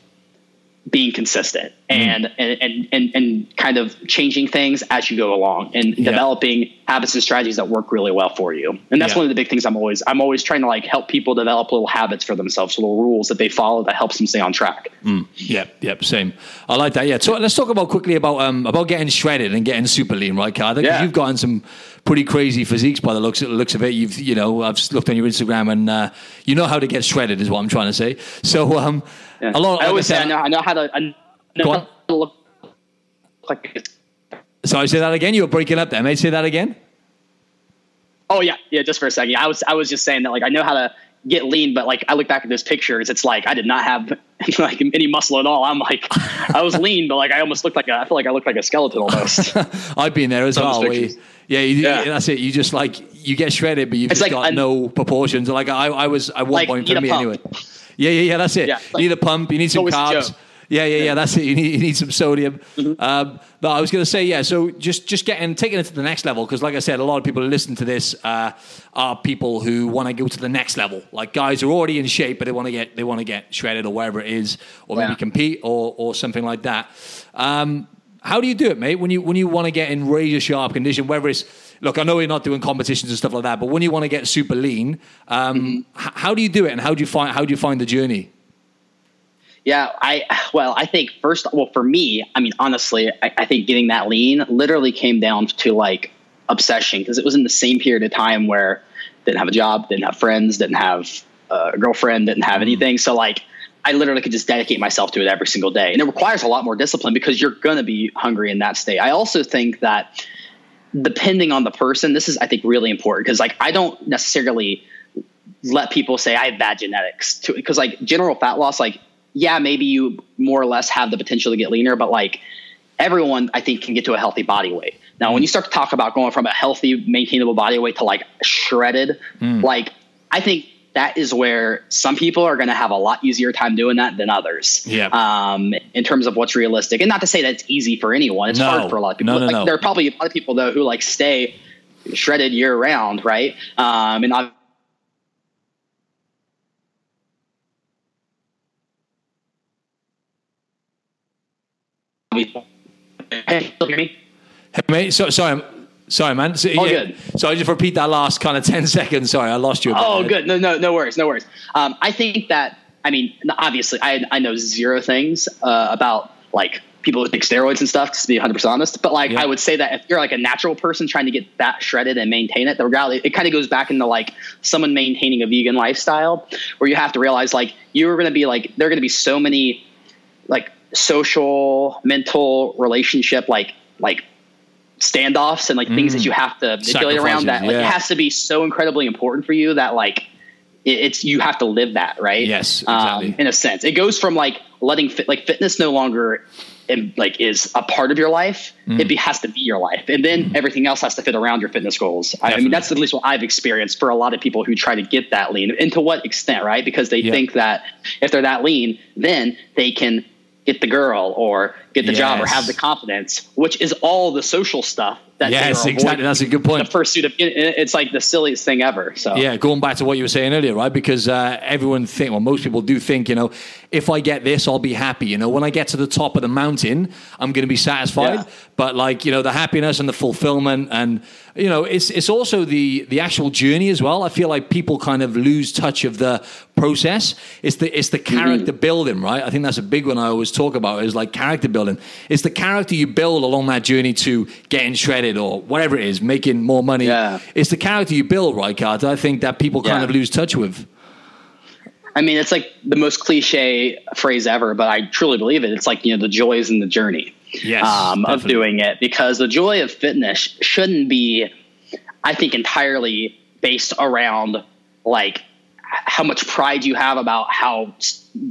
being consistent. and kind of changing things as you go along and developing habits and strategies that work really well for you. And that's one of the big things I'm always trying to like help people develop little habits for themselves, little rules that they follow that helps them stay on track. Yep. Same. I like that. Yeah. So let's talk about quickly about getting shredded and getting super lean, right, Carter? Because you've gotten some pretty crazy physiques by the looks of it. I've looked on your Instagram and you know how to get shredded is what I'm trying to say. So a lot. I know how to look like this. Sorry, say that again. You were breaking up there, mate. Say that again. Oh yeah. Just for a second. I was just saying that like I know how to get lean, but like I look back at those pictures, it's like I did not have like any muscle at all. I'm like I was lean, but like I almost looked like I feel like I looked like a skeleton almost. I've been there as well. That's it. You just like you get shredded, but you've it's just like got no proportions. Like I was at one like, point for me pump. Anyway. Yeah. That's it. Yeah, like, you need a pump. You need some carbs. Yeah. That's it. You need some sodium. Mm-hmm. But I was going to say, so just taking it to the next level. Cause like I said, a lot of people who listen to this, are people who want to go to the next level. Like guys who are already in shape, but they want to get shredded or wherever it is, or maybe compete or something like that. How do you do it, mate? When you want to get in razor sharp condition, whether it's, look, I know you're not doing competitions and stuff like that, but when you want to get super lean, how do you do it? And how do you find the journey? Yeah, I think for me, I mean, honestly, I think getting that lean literally came down to like obsession, because it was in the same period of time where I didn't have a job, didn't have friends, didn't have a girlfriend, didn't have anything. So like I literally could just dedicate myself to it every single day. And it requires a lot more discipline because you're going to be hungry in that state. I also think that depending on the person, this is, I think, really important, because like I don't necessarily let people say I have bad genetics to it, because like general fat loss, like, yeah, maybe you more or less have the potential to get leaner, but like everyone I think can get to a healthy body weight. Now, when you start to talk about going from a healthy, maintainable body weight to like shredded, like I think that is where some people are going to have a lot easier time doing that than others. Yeah. In terms of what's realistic, and not to say that it's easy for anyone. It's hard for a lot of people. No. There are probably a lot of people though who like stay shredded year round. Right. And obviously, hey, still hear me? Hey, mate. So, sorry, man. So, good. So I just repeat that last kind of 10 seconds. Sorry, I lost you. Good. No worries. I think that, I mean, obviously, I know zero things about like people who take steroids and stuff, to be 100% honest. But like, I would say that if you're like a natural person trying to get that shredded and maintain it, the reality, it kind of goes back into like someone maintaining a vegan lifestyle, where you have to realize like you're going to be like there are going to be so many like social, mental, relationship, like standoffs and like things that you have to manipulate around that. Like, it has to be so incredibly important for you that like it's, you have to live that. Right. Yes. Exactly. In a sense, it goes from like letting fitness no longer like is a part of your life. It has to be your life. And then everything else has to fit around your fitness goals. I mean, that's at least what I've experienced for a lot of people who try to get that lean, and to what extent, right? Because they think that if they're that lean, then they can get the girl or get the job or have the confidence, which is all the social stuff. Exactly. That's a good point. The first suit of it's like the silliest thing ever. So going back to what you were saying earlier, right? Because everyone think, well, most people do think, you know, if I get this, I'll be happy. You know, when I get to the top of the mountain, I'm going to be satisfied. But like, you know, the happiness and the fulfillment, and you know, it's also the actual journey as well. I feel like people kind of lose touch of the process. It's the character building, right? I think that's a big one I always talk about, is like character building. It's the character you build along that journey to getting shredded or whatever it is, making more money. It's the character you build, right, Carter? I think that people kind of lose touch with. I mean, it's like the most cliche phrase ever, but I truly believe it. It's like, you know, the joy is in the journey of doing it, because the joy of fitness shouldn't be, I think, entirely based around like how much pride you have about how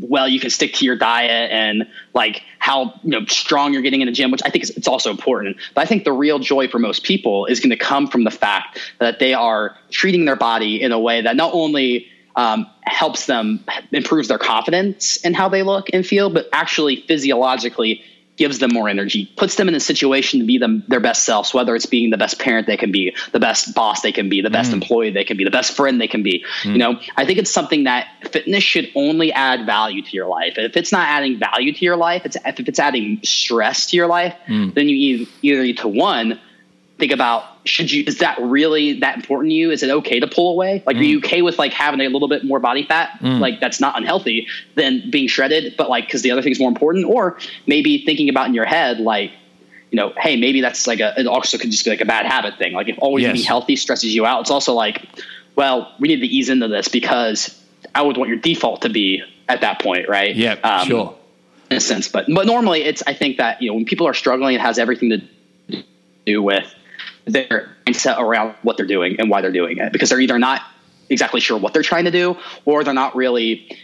well you can stick to your diet and like how, you know, strong you're getting in the gym, which I think it's also important. But I think the real joy for most people is going to come from the fact that they are treating their body in a way that not only helps them, improves their confidence in how they look and feel, but actually physiologically gives them more energy, puts them in a situation to be their best selves, whether it's being the best parent they can be, the best boss they can be, the best employee they can be, the best friend they can be. You know, I think it's something that fitness should only add value to your life. If it's not adding value to your life, if it's adding stress to your life, then you either need to one, think about, is that really that important to you? Is it okay to pull away? Like, are you okay with like having a little bit more body fat? Like, that's not unhealthy than being shredded, but like, cause the other thing's more important. Or maybe thinking about in your head, like, you know, hey, maybe that's like it also could just be like a bad habit thing. Like if always being healthy stresses you out, it's also like, well, we need to ease into this because I would want your default to be at that point. Right. Yeah. Sure. In a sense, but normally it's, I think that, you know, when people are struggling, it has everything to do with their mindset around what they're doing and why they're doing it, because they're either not exactly sure what they're trying to do, or they're not really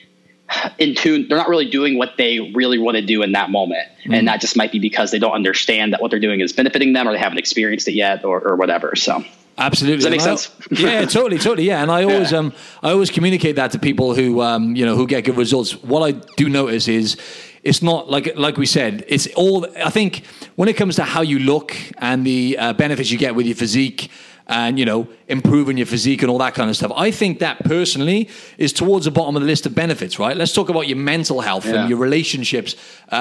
in tune. They're not really doing what they really want to do in that moment. And that just might be because they don't understand that what they're doing is benefiting them, or they haven't experienced it yet, or whatever. So absolutely. Does that make sense? Yeah, totally. Yeah. And I always, I always communicate that to people who, you know, who get good results. What I do notice is, it's not like we said, it's all, I think when it comes to how you look and the benefits you get with your physique and, you know, improving your physique and all that kind of stuff, I think that personally is towards the bottom of the list of benefits, right? Let's talk about your mental health and your relationships,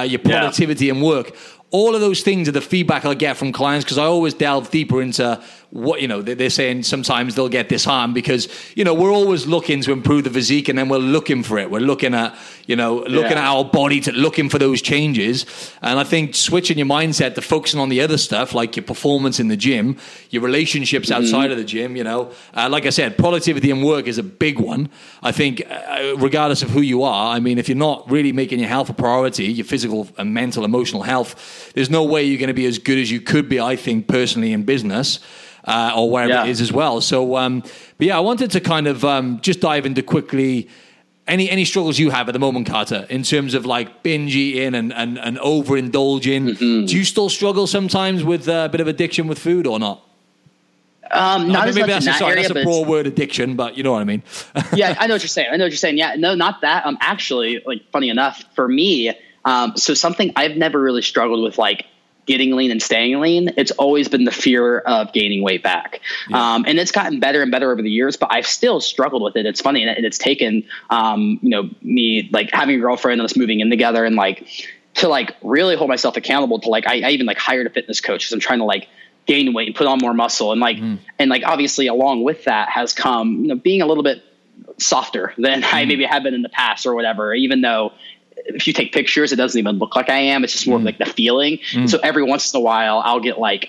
your productivity and work. All of those things are the feedback I get from clients, because I always delve deeper into what, you know, they're saying sometimes they'll get disarmed because, you know, we're always looking to improve the physique and then we're looking for it. We're looking at, you know, looking at our body, to looking for those changes. And I think switching your mindset to focusing on the other stuff, like your performance in the gym, your relationships outside of the gym, you know, like I said, productivity and work is a big one. I think regardless of who you are, I mean, if you're not really making your health a priority, your physical and mental, emotional health, there's no way you're going to be as good as you could be, I think, personally in business or wherever it is as well. So, but yeah, I wanted to kind of just dive into quickly any struggles you have at the moment, Carter, in terms of like binge eating and overindulging. Do you still struggle sometimes with a bit of addiction with food or not? Not as much in that area. That's a broad word, addiction, but you know what I mean. Yeah, I know what you're saying. Yeah, no, not that. Actually, like, funny enough, for me, so something I've never really struggled with, like getting lean and staying lean, it's always been the fear of gaining weight back. And it's gotten better and better over the years, but I've still struggled with it. It's funny. And it's taken, you know, me like having a girlfriend and us moving in together and like to like really hold myself accountable to like, I even like hired a fitness coach because I'm trying to like gain weight and put on more muscle. And like, and like, obviously along with that has come, you know, being a little bit softer than I maybe have been in the past or whatever, even though if you take pictures, it doesn't even look like I am. It's just more of like the feeling. So every once in a while I'll get like,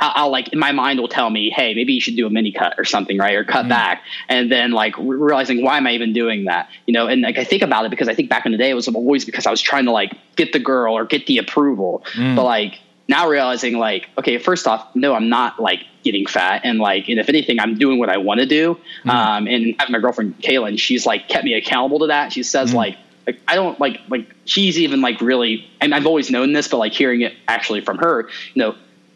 I'll like, my mind will tell me, hey, maybe you should do a mini cut or something, right? Or cut back. And then like realizing, why am I even doing that? You know? And like, I think about it because I think back in the day, it was always because I was trying to like get the girl or get the approval, but like now realizing like, okay, first off, no, I'm not like getting fat. And like, and if anything, I'm doing what I want to do. And having my girlfriend, Caitlin, she's like kept me accountable to that. She says like I don't like she's even like really, and I've always known this, but like hearing it actually from her, you know,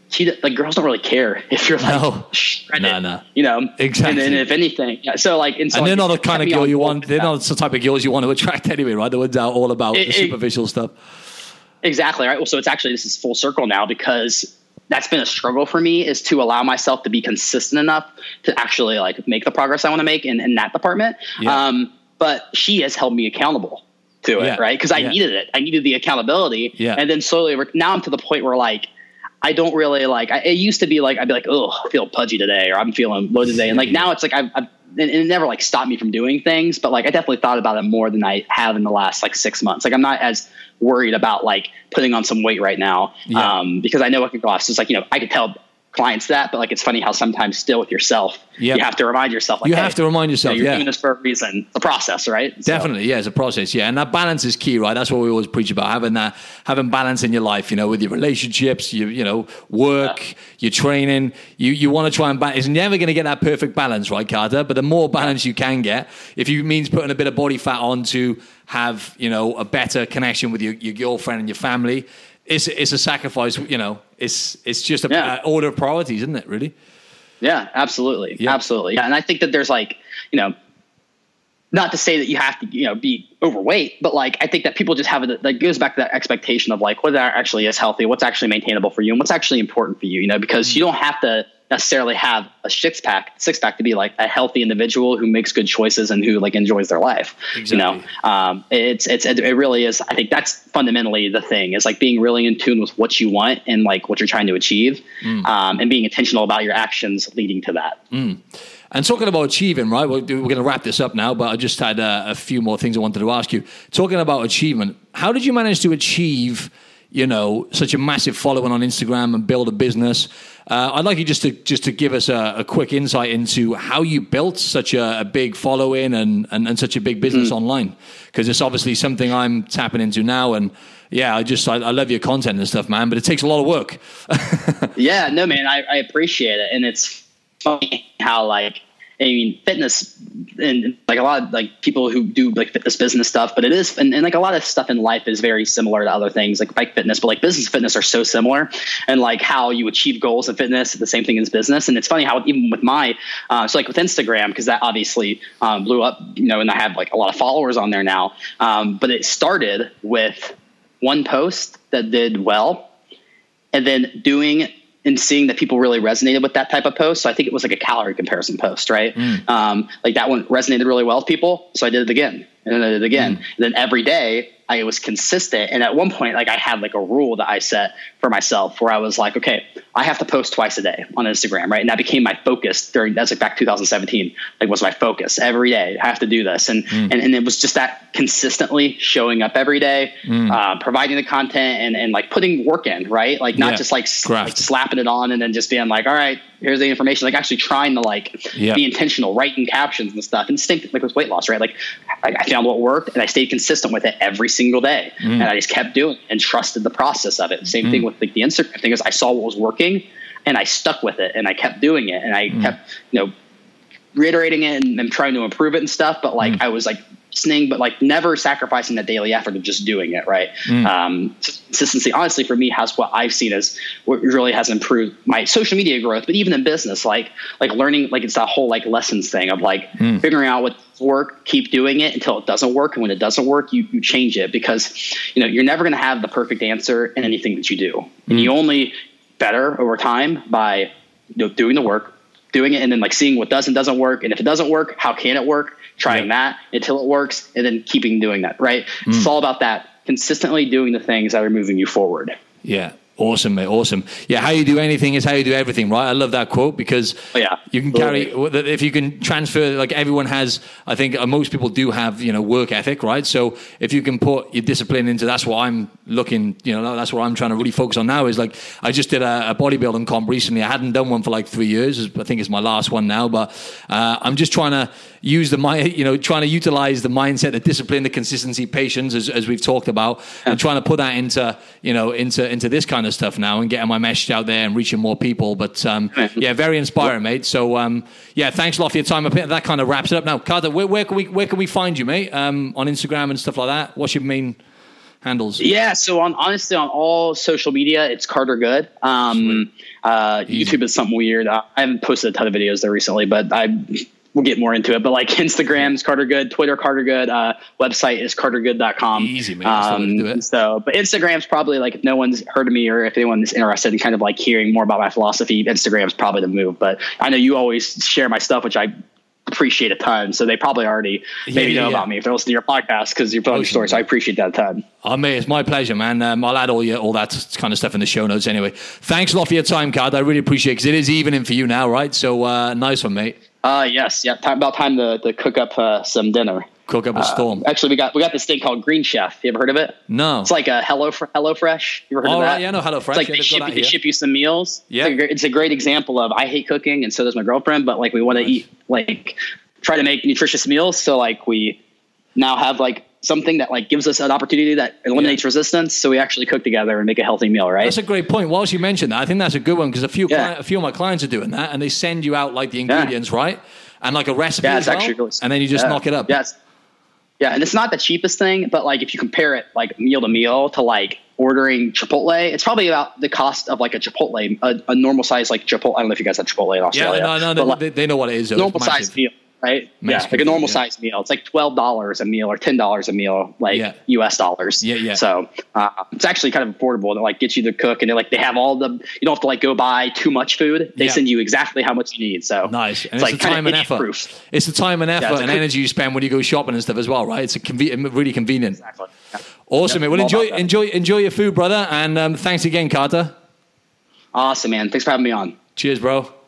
she like girls don't really care if you're like no, you know, exactly. And if anything, so like, and so and they're like, not the kind of girl you want. They're not the type of girls you want to attract anyway, right? They were all about the superficial stuff. Exactly right. Well, so it's actually this is full circle now because that's been a struggle for me is to allow myself to be consistent enough to actually like make the progress I want to make in that department. But she has held me accountable to it, right? Because I needed it. I needed the accountability. And then slowly, now I'm to the point where like, I don't really like, it used to be like, I'd be like, oh, I feel pudgy today or I'm feeling low today. And like, now it's like, I've and it never like stopped me from doing things, but like, I definitely thought about it more than I have in the last like 6 months. Like I'm not as worried about like putting on some weight right now. Because I know I can go off. So it's like, you know, I could tell clients that, but like, it's funny how sometimes still with yourself, you have to remind yourself, like, you have to remind yourself, you're doing this for a reason. It's a process, right? Definitely. So. Yeah. It's a process. Yeah. And that balance is key, right? That's what we always preach about, having that, having balance in your life, you know, with your relationships, you know, work, your training, you want to try and balance. It's never going to get that perfect balance, right, Carter? But the more balance you can get, if you means putting a bit of body fat on to have, you know, a better connection with your girlfriend and your family, it's a sacrifice, you know, it's just an order of priorities, isn't it, really? Yeah, absolutely. Yeah. Absolutely. Yeah. And I think that there's like, you know, Not to say that you have to, you know, be overweight, but like, I think that people just have it that goes back to that expectation of like, what actually is healthy, what's actually maintainable for you and what's actually important for you, you know, because you don't have to necessarily have a six pack to be like a healthy individual who makes good choices and who like enjoys their life. Exactly. You know, it really is. I think that's fundamentally the thing is like being really in tune with what you want and like what you're trying to achieve, and being intentional about your actions leading to that. Mm. And talking about achieving, right? We're going to wrap this up now, but I just had a few more things I wanted to ask you. Talking about achievement, how did you manage to achieve, you know, such a massive following on Instagram and build a business? I'd like you just to give us a quick insight into how you built such a big following and such a big business online, because it's obviously something I'm tapping into now. And yeah, I love your content and stuff, man, but it takes a lot of work. Yeah, no, man, I appreciate it. And it's funny how like, I mean, fitness and like a lot of like people who do like fitness business stuff, but it is, and like a lot of stuff in life is very similar to other things like fitness, but like business and fitness are so similar, and like how you achieve goals in fitness is the same thing as business. And it's funny how even with my, so like with Instagram, because that obviously blew up, you know, and I have like a lot of followers on there now. But it started with one post that did well, and then doing and seeing that people really resonated with that type of post. So I think it was like a calorie comparison post, right? Like that one resonated really well with people. So I did it again, and then I did it again. And then every day I was consistent. And at one point, like I had like a rule that I set for myself where I was like, okay, I have to post twice a day on Instagram, right? And that became my focus that's like back 2017, like was my focus every day. I have to do this. And it was just that consistently showing up every day, providing the content and like putting work in, right? Like not just like slapping it on and then just being like, all right, here's the information, like actually trying to like be intentional, writing captions and stuff. And same like with weight loss, right? Like I found what worked and I stayed consistent with it every single day. And I just kept doing it and trusted the process of it. Same thing with like the Instagram thing is I saw what was working and I stuck with it and I kept doing it and I kept, you know, reiterating it and trying to improve it and stuff. But like, I was like listening, but like never sacrificing that daily effort of just doing it. Right. Consistency, honestly, for me, has what I've seen as what really has improved my social media growth, but even in business, like learning, like it's that whole like lessons thing of like figuring out what work, keep doing it until it doesn't work. And when it doesn't work, you change it, because you know, you're never going to have the perfect answer in anything that you do. And you only better over time by, you know, doing the work, doing it, and then like seeing what does and doesn't work. And if it doesn't work, how can it work? Trying that until it works, and then keeping doing that. Right. It's all about that. Consistently doing the things that are moving you forward. Yeah. Awesome, mate. Awesome. Yeah. How you do anything is how you do everything, right? I love that quote, because you can carry, if you can transfer, like everyone has, I think most people do have, you know, work ethic, right? So if you can put your discipline into, that's what I'm looking, you know, that's what I'm trying to really focus on now is like, I just did a bodybuilding comp recently. I hadn't done one for like 3 years. I think it's my last one now, but I'm just trying to use the mind, you know, trying to utilize the mindset, the discipline, the consistency, patience, as we've talked about, and trying to put that into, you know, into this kind of stuff now and getting my message out there and reaching more people. But yeah, very inspiring, mate. So yeah, thanks a lot for your time. That kind of wraps it up now. Carter, where can we find you, mate? On Instagram and stuff like that. What's your main handles? Yeah, so honestly on all social media, it's Carter Good. YouTube is something weird. I haven't posted a ton of videos there recently, but we'll get more into it, but like Instagram's Carter Good, Twitter Carter Good, website is cartergood.com. Easy, man. Do it. So, but Instagram's probably like, if no one's heard of me or if anyone's interested in kind of like hearing more about my philosophy, Instagram's probably the move. But I know you always share my stuff, which I appreciate a ton. So they probably already know about me if they're listening to your podcast, because you're publishing stories. So I appreciate that a ton. Oh, mate, it's my pleasure, man. I'll add all that kind of stuff in the show notes anyway. Thanks a lot for your time, Card. I really appreciate it, because it is evening for you now, right? So nice one, mate. Yes. Yeah. About time to cook up some dinner. Cook up a storm. Actually, we got this thing called Green Chef. You ever heard of it? No. It's like a HelloFresh. You ever heard of that? Right, yeah, no, HelloFresh. It's like they ship you some meals. Yeah. It's a great example of I hate cooking, and so does my girlfriend. But like we want to eat, like try to make nutritious meals. So like we now have like something that like gives us an opportunity that eliminates resistance. So we actually cook together and make a healthy meal, right? That's a great point. Whilst you mentioned that, I think that's a good one, because a few of my clients are doing that, and they send you out like the ingredients, right? And like a recipe as well, actually really and then you just knock it up. Yes. Yeah. And it's not the cheapest thing, but like if you compare it like meal to meal to like ordering Chipotle, it's probably about the cost of like a Chipotle, a normal size like Chipotle. I don't know if you guys have Chipotle in Australia. Yeah, no, but, like, they know what it is. Normal size meal. right? Mexican, like a normal sized meal. It's like $12 a meal or $10 a meal, like US dollars. So it's actually kind of affordable. They like get you to cook, and they have all the, you don't have to like go buy too much food. They send you exactly how much you need. So nice. And it's like the time and effort. Proof. It's the time and effort and energy you spend when you go shopping and stuff as well, right? It's a really convenient. Exactly. Yeah. Awesome, man. Well, enjoy your food, brother. And thanks again, Carter. Awesome, man. Thanks for having me on. Cheers, bro.